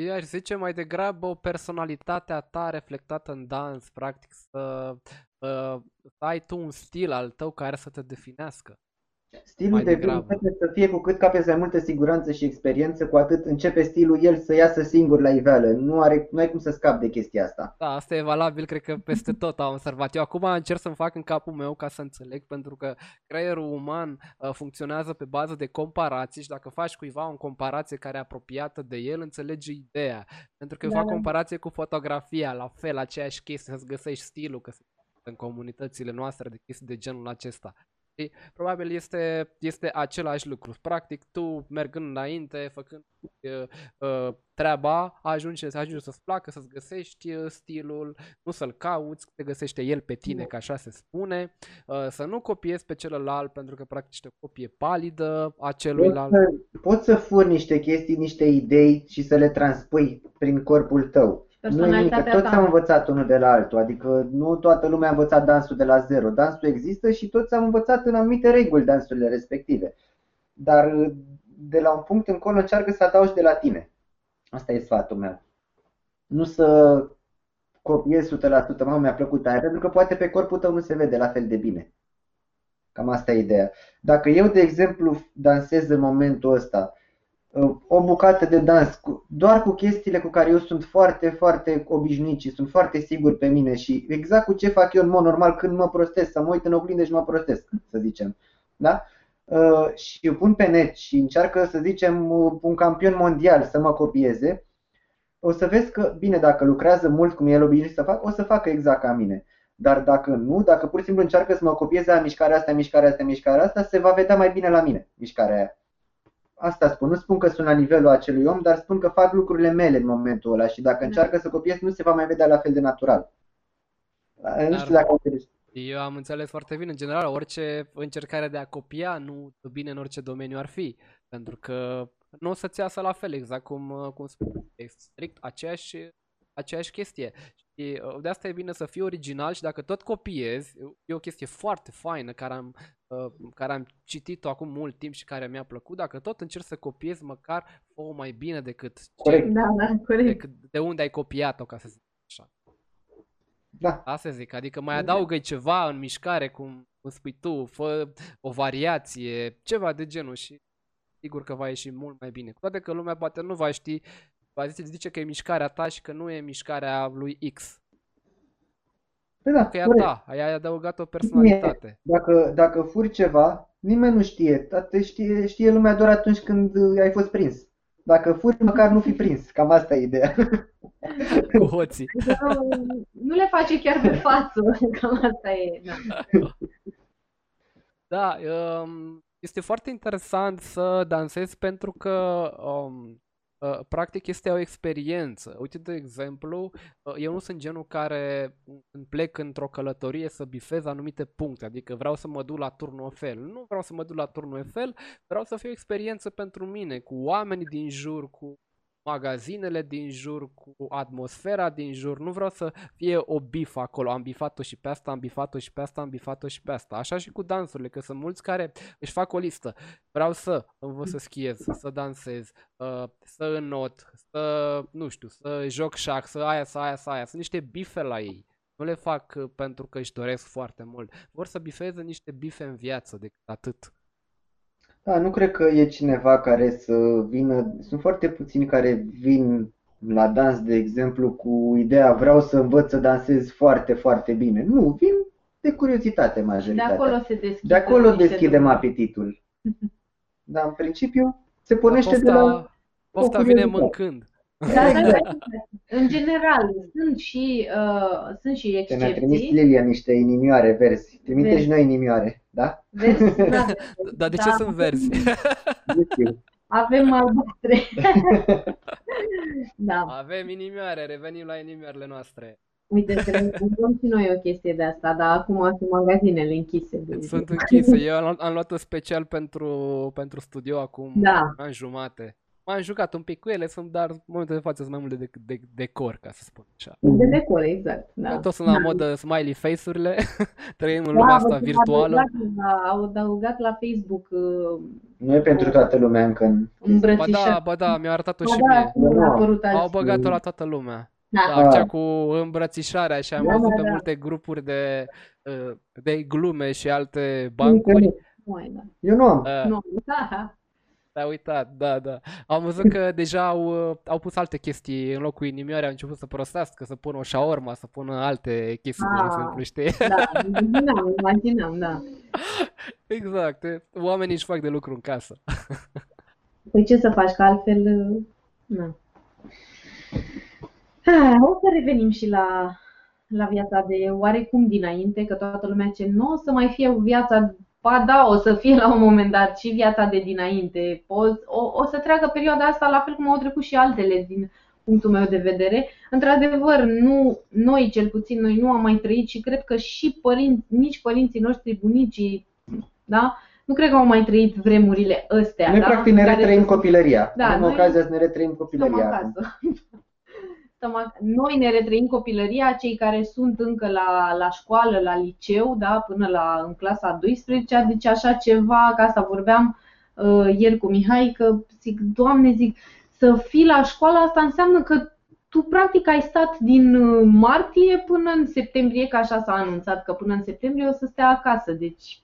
Eu aș zice mai degrabă o personalitatea ta reflectată în dans, practic, să, să ai tu un stil al tău care să te definească. Stilul de trebuie să fie cu cât capeți mai multă siguranță și experiență, cu atât începe stilul el să iasă singur la iveală. Nu, are, nu ai cum să scapi de chestia asta. Da, asta e valabil, cred că peste tot am observat. Eu acum încerc să-mi fac în capul meu ca să înțeleg, pentru că creierul uman funcționează pe bază de comparații și dacă faci cuiva o comparație care e apropiată de el, înțelegi ideea. Pentru că eu da. fac comparație cu fotografia, la fel, aceeași chestie, să-ți găsești stilul, că în comunitățile noastre de chestii de genul acesta. Probabil este, este același lucru. Practic, tu mergând înainte, făcând uh, treaba, ajunge, ajunge să-ți placă, să-ți găsești stilul, nu să-l cauți, te găsește el pe tine, că așa se spune, uh, să nu copiezi pe celălalt, pentru că practic o copie palidă a celuilalt. Poți să, poți să furi niște chestii, niște idei și să le transpui prin corpul tău. Personalitatea nu, toți am învățat unul de la altul, adică nu toată lumea a învățat dansul de la zero. Dansul există și toți am învățat în anumite reguli dansurile respective. Dar de la un punct încolo încearcă să adaugi de la tine. Asta e sfatul meu. Nu să copiezi o sută la sută, mamă, mi-a plăcut aia, pentru că poate pe corpul tău nu se vede la fel de bine. Cam asta e ideea. Dacă eu, de exemplu, dansez în momentul ăsta o bucată de dans, doar cu chestiile cu care eu sunt foarte, foarte obișnuit și sunt foarte sigur pe mine și exact cu ce fac eu în mod normal când mă prostesc, să mă uit în oglindă și mă prostesc, să zicem. Da? Și eu pun pe net și încearcă, să zicem, un campion mondial să mă copieze, o să vezi că, bine, dacă lucrează mult cum el obișnuit să fac, o să facă exact ca mine. Dar dacă nu, dacă pur și simplu încearcă să mă copieze la mișcarea asta, mișcarea asta, mișcarea asta, se va vedea mai bine la mine, mișcarea aia. Asta spun. Nu spun că sunt la nivelul acelui om, dar spun că fac lucrurile mele în momentul ăla și dacă încearcă să copiez, nu se va mai vedea la fel de natural. Dar nu știu dacă o înțelegi. Eu am înțeles foarte bine. În general, orice încercare de a copia nu bine în orice domeniu ar fi, pentru că nu o să-ți iasă la fel, exact cum, cum spun. E strict aceeași, aceeași chestie. E, de asta e bine să fii original și dacă tot copiezi, e o chestie foarte faină care am, uh, care am citit-o acum mult timp și care mi-a plăcut, dacă tot încerci să copiezi, măcar fă-o mai bine decât ce, da, da, corect. De unde ai copiat-o, ca să zic așa. Da. Asta zic, adică mai adaugă-i ceva în mișcare, cum spui tu, fă o variație, ceva de genul și sigur că va ieși mult mai bine. Cu toate că lumea poate nu va ști, va zice, zice că e mișcarea ta și că nu e mișcarea lui X. Păi da, că e a ta, ai adăugat o personalitate. Dacă, dacă furi ceva, nimeni nu știe. știe. Știe lumea doar atunci când ai fost prins. Dacă furi, măcar nu fi prins. Cam asta e ideea. Cu hoții. Nu, nu le face chiar pe față. Cam asta e. Da, da, este foarte interesant să dansezi pentru că... Um, practic este o experiență. Uite, de exemplu, eu nu sunt genul care îmi plec într-o călătorie să bifez anumite puncte, adică vreau să mă duc la Turnul Eiffel. Nu vreau să mă duc la Turnul Eiffel, vreau să fie o experiență pentru mine, cu oamenii din jur, cu magazinele din jur, cu atmosfera din jur. Nu vreau să fie o bifă acolo, am bifat-o și pe asta, am bifat-o și pe asta, am bifat-o și pe asta. Așa și cu dansurile, că sunt mulți care își fac o listă. Vreau să învăț să schiez, să dansez, să înnot, să, nu știu, să joc șah, să aia, să aia, să aia. Sunt niște bife la ei. Nu le fac pentru că își doresc foarte mult. Vor să bifeze niște bife în viață, decât atât. Da, nu cred că e cineva care să vină, sunt foarte puțini care vin la dans, de exemplu, cu ideea vreau să învăț să dansez foarte, foarte bine. Nu, vin de curiozitate majoritatea. De acolo se deschide. De acolo deschidem apetitul. Dar în principiu se pornește de la... Pofta vine mâncând. Da, da, da. În general, sunt și, uh, sunt și excepții. Că ne-a trimis Lilia niște inimioare verzi. Trimite verzi. Și noi inimioare, da? Verzi, da, verzi. Dar de ce da. Sunt verzi? Avem albastre. Da. Avem inimioare, revenim la inimioarele noastre. Uite, trebuie să luăm și noi o chestie de asta, dar acum sunt magazinele închise. Sunt închise, eu am luat-o special pentru, pentru studio acum da. An jumate. M-am jucat un pic cu ele, sunt, dar în momentul de față sunt mai mult de, de, de decor, ca să spun așa. De decor, exact. Da. Tot sunt la modă smiley face-urile, trăim în lumea da, asta virtuală. Au adăugat la Facebook. Nu e pentru toată lumea încă. Ba da, ba da, mi-au arătat-o și da, mie. Da. Au băgat-o la toată lumea. Da. Da, cea cu îmbrățișarea și am da, văzut da, da. Pe multe grupuri de, de glume și alte bancuri. Eu nu am. Uh, nu, da. Te-ai uitat, da, da. Am văzut că deja au, au pus alte chestii în locul inimioare, au început să prostească, să pună o șaorma, să pună alte chestii, de exemplu, știi? Da, imaginam, imaginam, da. Exact, oamenii își fac de lucru în casă. Păi ce să faci, că altfel, nu. O să revenim și la, la viața de oarecum dinainte, că toată lumea ce nu o să mai fie viața. Ba da, o să fie la un moment dat și viața de dinainte. O, o, o să treacă perioada asta la fel cum au trecut și altele din punctul meu de vedere. Într-adevăr, nu, noi cel puțin, noi nu am mai trăit și cred că și părinți, nici părinții noștri, bunicii, da? Nu cred că au mai trăit vremurile astea. Noi da? Practic ne retrăim copilăria. Da, în ocazia să ne retrăim copilăria. Noi ne retrăim copilăria, cei care sunt încă la, la școală, la liceu, da, până la, în clasa a douăsprezecea, deci așa ceva, ca asta vorbeam uh, ieri cu Mihai, că zic, Doamne, zic, să fii la școală, asta înseamnă că tu practic ai stat din martie până în septembrie, că așa s-a anunțat, că până în septembrie o să stea acasă, deci...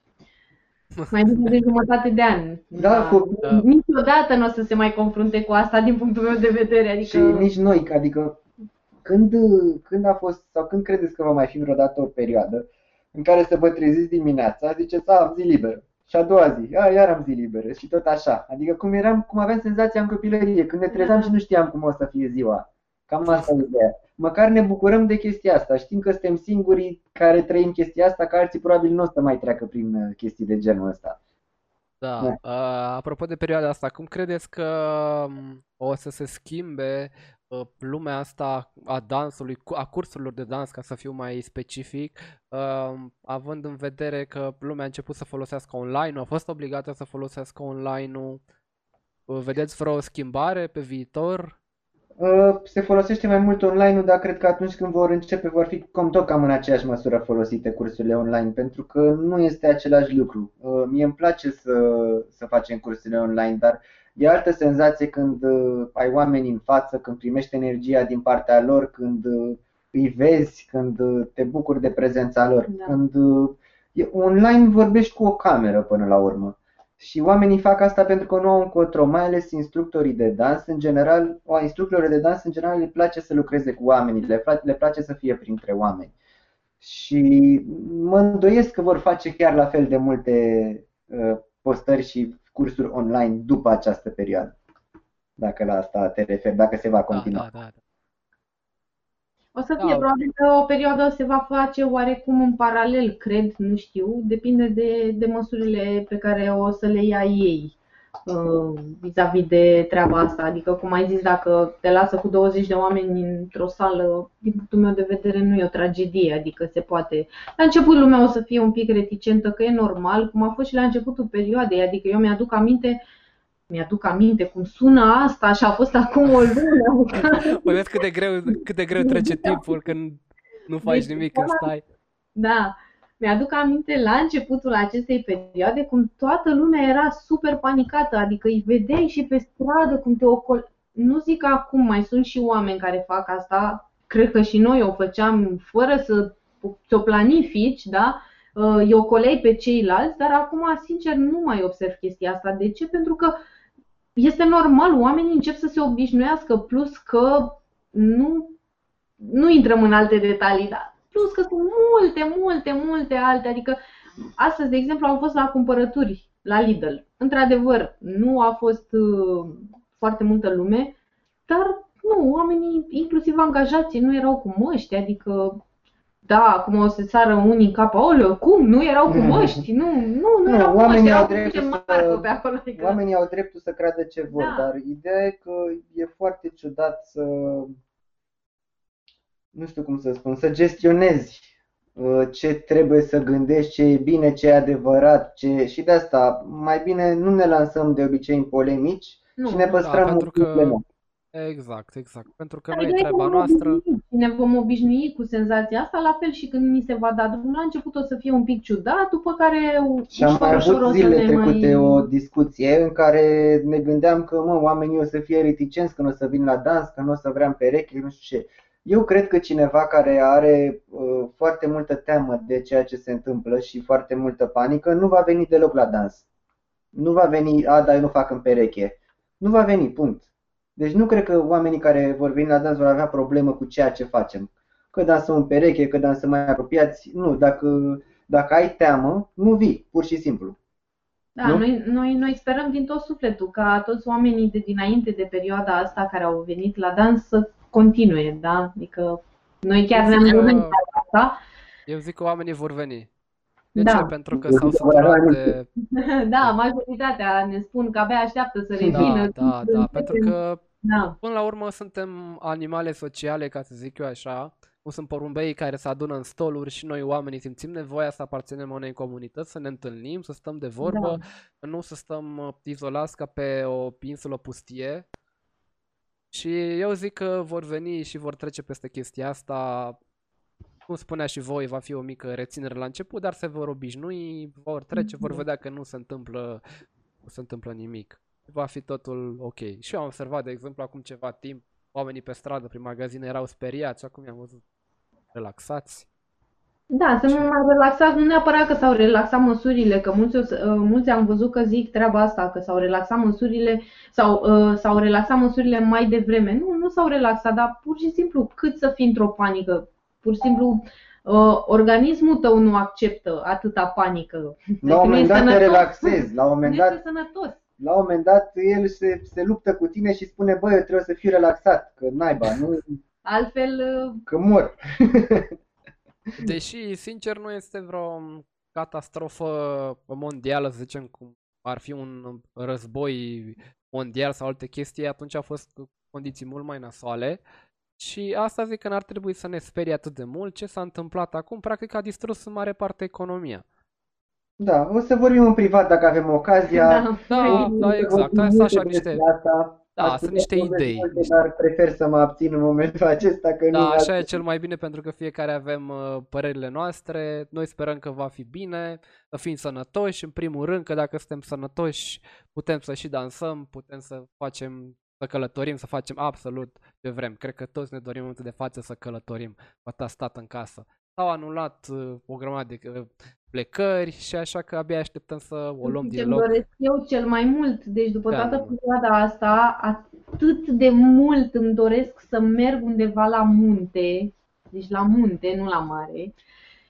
Mai bine de jumătate de ani. Da, da. Niciodată nu o să se mai confrunte cu asta din punctul meu de vedere. Adică... Și nici noi, adică când, când a fost sau când credeți că va mai fi vreodată o perioadă în care să vă treziți dimineața, ziceți, a, am zi liberă. Și a doua zi, a, iar am zi liberă și tot așa. Adică cum eram, cum aveam senzația în copilărie, când ne trezeam și nu știam cum o să fie ziua. Cam asta e ideea. Măcar ne bucurăm de chestia asta, știm că suntem singurii care trăim chestia asta, că alții probabil nu o să mai treacă prin chestii de genul ăsta. Da, da. Uh, apropo de perioada asta, cum credeți că o să se schimbe uh, lumea asta a dansului, a cursurilor de dans, ca să fiu mai specific, uh, având în vedere că lumea a început să folosească online-ul, a fost obligată să folosească online-ul, uh, vedeți vreo schimbare pe viitor? Se folosește mai mult online-ul, dar cred că atunci când vor începe vor fi cam tot cam în aceeași măsură folosite cursurile online, pentru că nu este același lucru. Mie îmi place să, să facem cursurile online, dar e altă senzație când ai oameni în față, când primești energia din partea lor, când îi vezi, când te bucuri de prezența lor. Da. Când online vorbești cu o cameră până la urmă. Și oamenii fac asta pentru că nu au încotro, mai ales instructorii de dans. În general, o, instructorii de dans în general le place să lucreze cu oamenii, le, le place să fie printre oameni. Și mă îndoiesc că vor face chiar la fel de multe uh, postări și cursuri online după această perioadă. Dacă la asta te referi, dacă se va continua. Da, da, da. O să fie, da, probabil că o perioadă se va face oarecum în paralel, cred, nu știu, depinde de, de măsurile pe care o să le ia ei vis-a-vis de treaba asta. Adică, cum ai zis, dacă te lasă cu douăzeci de oameni într-o sală, din punctul meu de vedere nu e o tragedie, adică se poate. La început lumea o să fie un pic reticentă, că e normal, cum a fost și la începutul perioadei, adică eu mi-aduc aminte... Mi-aduc aminte cum sună asta și a fost acum o lună. Mă vezi cât de greu, cât de greu trece timpul când nu faci deci, nimic, când stai. Da, mi-aduc aminte la începutul acestei perioade cum toată lumea era super panicată, adică îi vedeai și pe stradă cum te ocol... Nu zic că acum mai sunt și oameni care fac asta, cred că și noi o făceam fără să ți-o planifici, da? Îi ocoleai pe ceilalți, dar acum, sincer, nu mai observ chestia asta. De ce? Pentru că este normal, oamenii încep să se obișnuiască, plus că nu, nu intrăm în alte detalii, dar plus că sunt multe, multe, multe alte. Adică astăzi, de exemplu, am fost la cumpărături la Lidl. Într-adevăr, nu a fost uh, foarte multă lume, dar nu, oamenii, inclusiv angajații, nu erau cu măști, adică... Da, acum o să sară unii în cap, aoleu, cum? Nu erau cu măști? Nu, nu, nu erau cu măști, erau cu niște marcă pe acolo. Oamenii au dreptul să creadă ce vor, da, dar ideea e că e foarte ciudat să, nu știu cum să spun, să gestionezi ce trebuie să gândești, ce e bine, ce e adevărat, ce... și de asta mai bine nu ne lansăm de obicei în polemici, nu, și ne păstrăm, da, un că... Exact, exact. Pentru că noi e treaba noastră. Ne vom obișnui cu senzația asta, la fel și când ni se va da drumul. La început o să fie un pic ciudat, după care și am mai avut zile trecute mai... o discuție în care ne gândeam că mă, oamenii o să fie reticenți, că nu o să vin la dans, că nu o să vreau în pereche, nu știu ce. Eu cred că cineva care are uh, foarte multă teamă de ceea ce se întâmplă și foarte multă panică nu va veni deloc la dans. Nu va veni, a, dar eu nu fac în pereche. Nu va veni, punct. Deci nu cred că oamenii care vor veni la dans vor avea problemă cu ceea ce facem. Că dansăm în pereche, că dansăm mai apropiați. Nu, dacă, dacă ai teamă, nu vii, pur și simplu. Da, noi, noi, noi sperăm din tot sufletul ca toți oamenii de dinainte de perioada asta care au venit la dans să continue, da? Adică noi chiar ne-am gândit la asta. Eu zic că oamenii vor veni. De ce? Da. Pentru că s-au săturat de... Da, majoritatea ne spun că abia așteaptă să revină. Da, da, da, pentru că da, până la urmă suntem animale sociale, ca să zic eu așa. Nu sunt porumbeii care se adună în stoluri și noi oamenii simțim nevoia să aparținem unei comunități, să ne întâlnim, să stăm de vorbă, da, nu să stăm izolați ca pe o insulă pustie. Și eu zic că vor veni și vor trece peste chestia asta. Cum spunea și voi, va fi o mică reținere la început, dar se vor obișnui, vor trece, vor vedea că nu se întâmplă, nu se întâmplă nimic. Va fi totul ok. Și eu am observat, de exemplu, acum ceva timp, oamenii pe stradă, prin magazine, erau speriați, acum i-am văzut relaxați. Da, sunt mai relaxați, nu neapărat că s-au relaxat măsurile, că mulți, mulți am văzut că zic treaba asta, că s-au relaxat măsurile, sau s-au relaxat măsurile mai devreme. Nu, nu s-au relaxat, dar pur și simplu cât să fii într-o panică. Pur și simplu, uh, organismul tău nu acceptă atâta panică. La un moment dat te relaxezi. La un moment dat, la un moment dat el se, se luptă cu tine și spune, bă, eu trebuie să fiu relaxat, că naiba, nu... Altfel... Că mor. Deși, sincer, nu este vreo catastrofă mondială, să zicem, cum ar fi un război mondial sau alte chestii, atunci au fost condiții mult mai nasoale. Și asta zic că n-ar trebui să ne sperie atât de mult. Ce s-a întâmplat acum, practic a distrus în mare parte economia. Da, o să vorbim în privat dacă avem ocazia. Da, da, da, exact. Hai să așa niște... Asta. Da, sunt niște idei. Dar prefer să mă abțin în momentul acesta. Că da, nu așa e cel mai bine, pentru că fiecare avem uh, părerile noastre. Noi sperăm că va fi bine, să fim sănătoși, în primul rând, că dacă suntem sănătoși putem să și dansăm, putem să facem, să călătorim, să facem absolut ce vrem. Cred că toți ne dorim în momentul de față să călătorim, poate a stat în casă. S-au anulat uh, o grămadă de uh, plecări și așa că abia așteptăm să o luăm din loc. Ce doresc eu cel mai mult, deci după da, toată perioada asta, atât de mult îmi doresc să merg undeva la munte, deci la munte, nu la mare,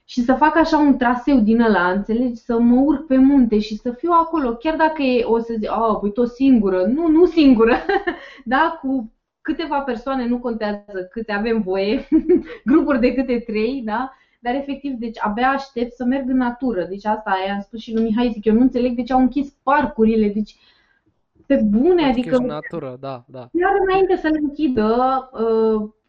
și să fac așa un traseu din ăla, înțelegi? Să mă urc pe munte și să fiu acolo, chiar dacă e, o să zic, a, păi tot singură, nu, nu singură, da, cu câteva persoane, nu contează câte avem voie, grupuri de câte trei, da? Dar efectiv, deci abia aștept să merg în natură. Deci asta i-am spus și lui Mihai, zic, eu nu înțeleg de ce au închis parcurile, deci pe bune, adică... în natură, da, da. Iar înainte să le închidă,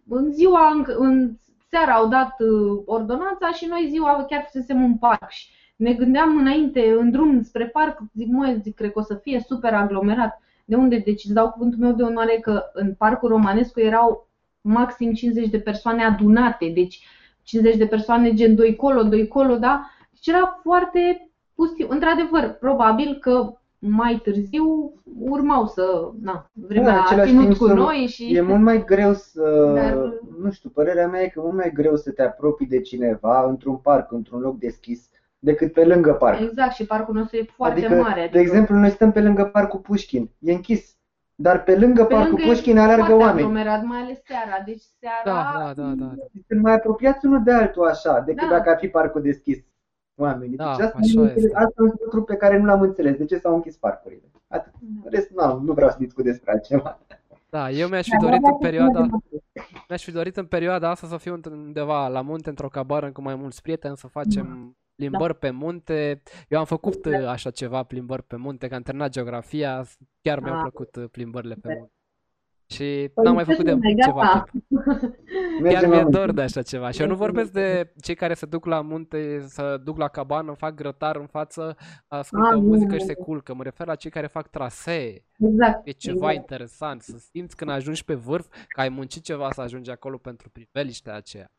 în ziua, în, în seara au dat ordonanța și noi ziua chiar fusesem în parc. Și ne gândeam înainte, în drum spre parc, zic, măi, zic, cred că o să fie super aglomerat. De unde? Deci îți dau cuvântul meu de onoare că în Parcul Romanescu erau maxim cincizeci de persoane adunate, deci cincizeci de persoane gen doi colo, doi colo, da? Deci era foarte pustiu. Într-adevăr, probabil că mai târziu urmau să, na, vremea da, a ținut cu noi și... E mult mai greu să... Dar... Nu știu, părerea mea e că e mult mai greu să te apropii de cineva într-un parc, într-un loc deschis, decât pe lângă parc. Exact, și parcul nostru e foarte adică, mare. Adică... De exemplu, noi stăm pe lângă Parcul Pușchin, e închis. Dar pe lângă pe Parcul Pușchin alergă oameni. Mai ales seara, deci seara... Da, da, da, da. Sunt mai apropiați unul de altul așa, decât da. Dacă ar fi parcul deschis oamenii. Da, deci asta, asta e un lucru pe care nu l-am înțeles. De ce s-au închis parcurile? Atât. Da. Rest, nu, nu vreau să discut despre altceva. Da, eu mi-aș fi dorit în perioada... Mi-aș fi dorit în perioada asta să fiu undeva la munte, într-o cabară cu mai mulți prieteni, să facem... Da. Plimbări da. Pe munte, eu am făcut așa ceva, plimbări pe munte, că am terminat geografia, chiar mi-au plăcut plimbările pe munte. Și n-am mai făcut de ceva timp. Chiar mi-e dor de așa ceva. Și eu nu vorbesc de cei care se duc la munte, se duc la cabană, fac grătar în față, ascultă muzică și se culcă. Mă refer la cei care fac trasee. Exact. E ceva exact. Interesant, să simți când ajungi pe vârf, că ai muncit ceva să ajungi acolo pentru priveliștea aceea.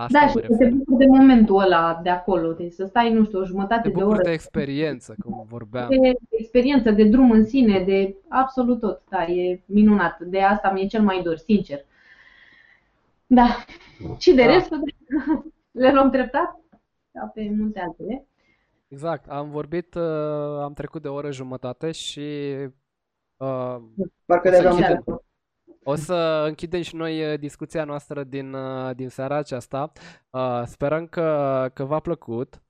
Asta da, și să te bucuri de momentul ăla de acolo, deci să stai, nu știu, o jumătate de oră. De experiență, cum vorbeam. De experiență, de drum în sine, de absolut tot, da, e minunat. De asta mi-e cel mai dor, sincer. Da, și de da. Restul le luăm treptat, da, pe multe altele. Exact, am vorbit, am trecut de o oră jumătate și... Uh, Parcă le-am uitat. O să închidem și noi discuția noastră din, din seara aceasta. Uh, sperăm că, că v-a plăcut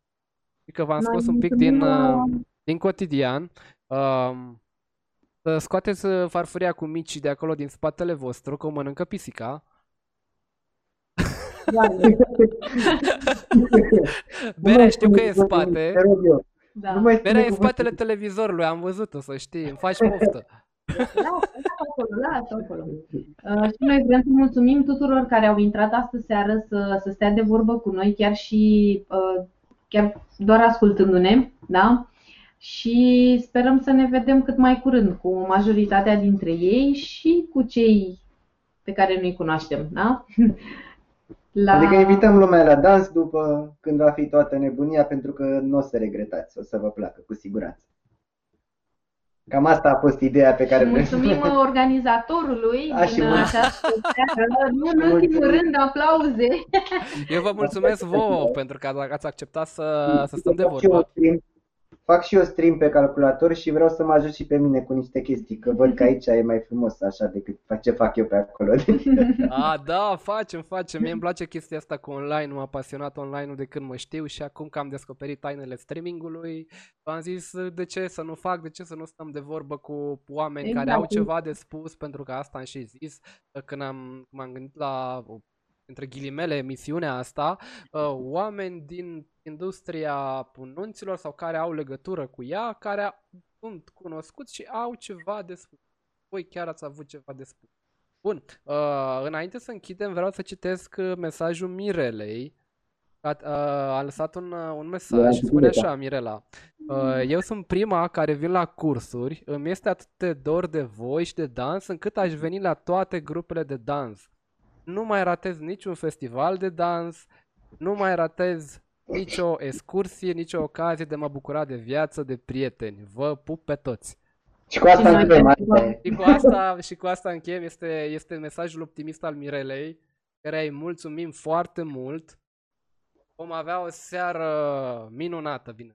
și că v-am scos un pic din, din cotidian. Uh, să scoateți farfuria cu micii de acolo din spatele vostru, că o mănâncă pisica. Beren știu că e în spate. Da. Beren e în spatele televizorului, am văzut-o, să știi, îmi faci poftă. Lasă-o acolo. Uh, și noi vrem să mulțumim tuturor care au intrat astăzi seară să, să stea de vorbă cu noi, chiar și uh, chiar doar ascultându-ne, da? Și sperăm să ne vedem cât mai curând cu majoritatea dintre ei și cu cei pe care nu-i cunoaștem, da? La... Adică invităm lumea la dans după când va fi toată nebunia, pentru că nu o să regretați, o să vă placă, cu siguranță. Cam asta a fost ideea pe care... Mulțumim organizatorului a, din această seară. Nu, în ultimul rând, aplauze. Eu vă mulțumesc vouă pentru că ați acceptat să, să stăm de vorbă. Fac și eu stream pe calculator și vreau să mă ajut și pe mine cu niște chestii, că văd că aici e mai frumos așa decât ce fac eu pe acolo. A, da, facem, facem. Mie îmi place chestia asta cu online, m-a pasionat online-ul de când mă știu și acum că am descoperit tainele streamingului, v-am zis de ce să nu fac, de ce să nu stăm de vorbă cu oameni exact. Care au ceva de spus, pentru că asta am și zis când am, m-am gândit la... între ghilimele, emisiunea asta, oameni din industria nunților sau care au legătură cu ea, care sunt cunoscuți și au ceva de spus. Voi chiar ați avut ceva de spus. Bun, înainte să închidem, vreau să citesc mesajul Mirelei. A, a lăsat un, un mesaj, spune așa Mirela. Eu sunt prima care vin la cursuri, îmi este atât de dor de voi și de dans, încât aș veni la toate grupele de dans. Nu mai ratez niciun festival de dans, nu mai ratez nicio excursie, nicio ocazie de a mă bucura de viață, de prieteni. Vă pup pe toți! Și cu asta încheiem. Și cu asta, și cu asta încheiem. Este, este mesajul optimist al Mirelei, care îi mulțumim foarte mult. Vom avea o seară minunată, bine.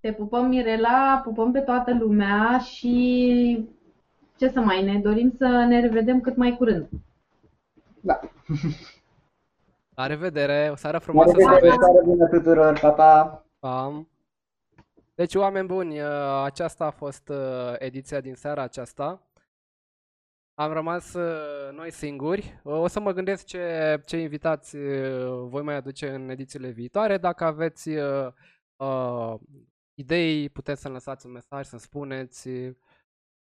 Te pupăm, Mirela, pupăm pe toată lumea și ce să mai, ne dorim să ne revedem cât mai curând. Da. La revedere, o seară frumoasă. La revedere, o seară bună tuturor, pa, pa. Pa. Deci, oameni buni, aceasta a fost ediția din seara aceasta. Am rămas noi singuri. O să mă gândesc ce, ce invitați voi mai aduce în edițiile viitoare. Dacă aveți uh, idei, puteți să-mi lăsați un mesaj, să-mi spuneți.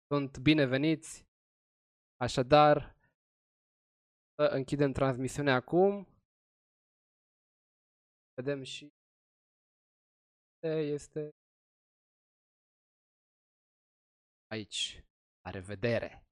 Sunt bineveniți. Așadar, să închidem transmisiunea acum. Vedem și este aici. La revedere!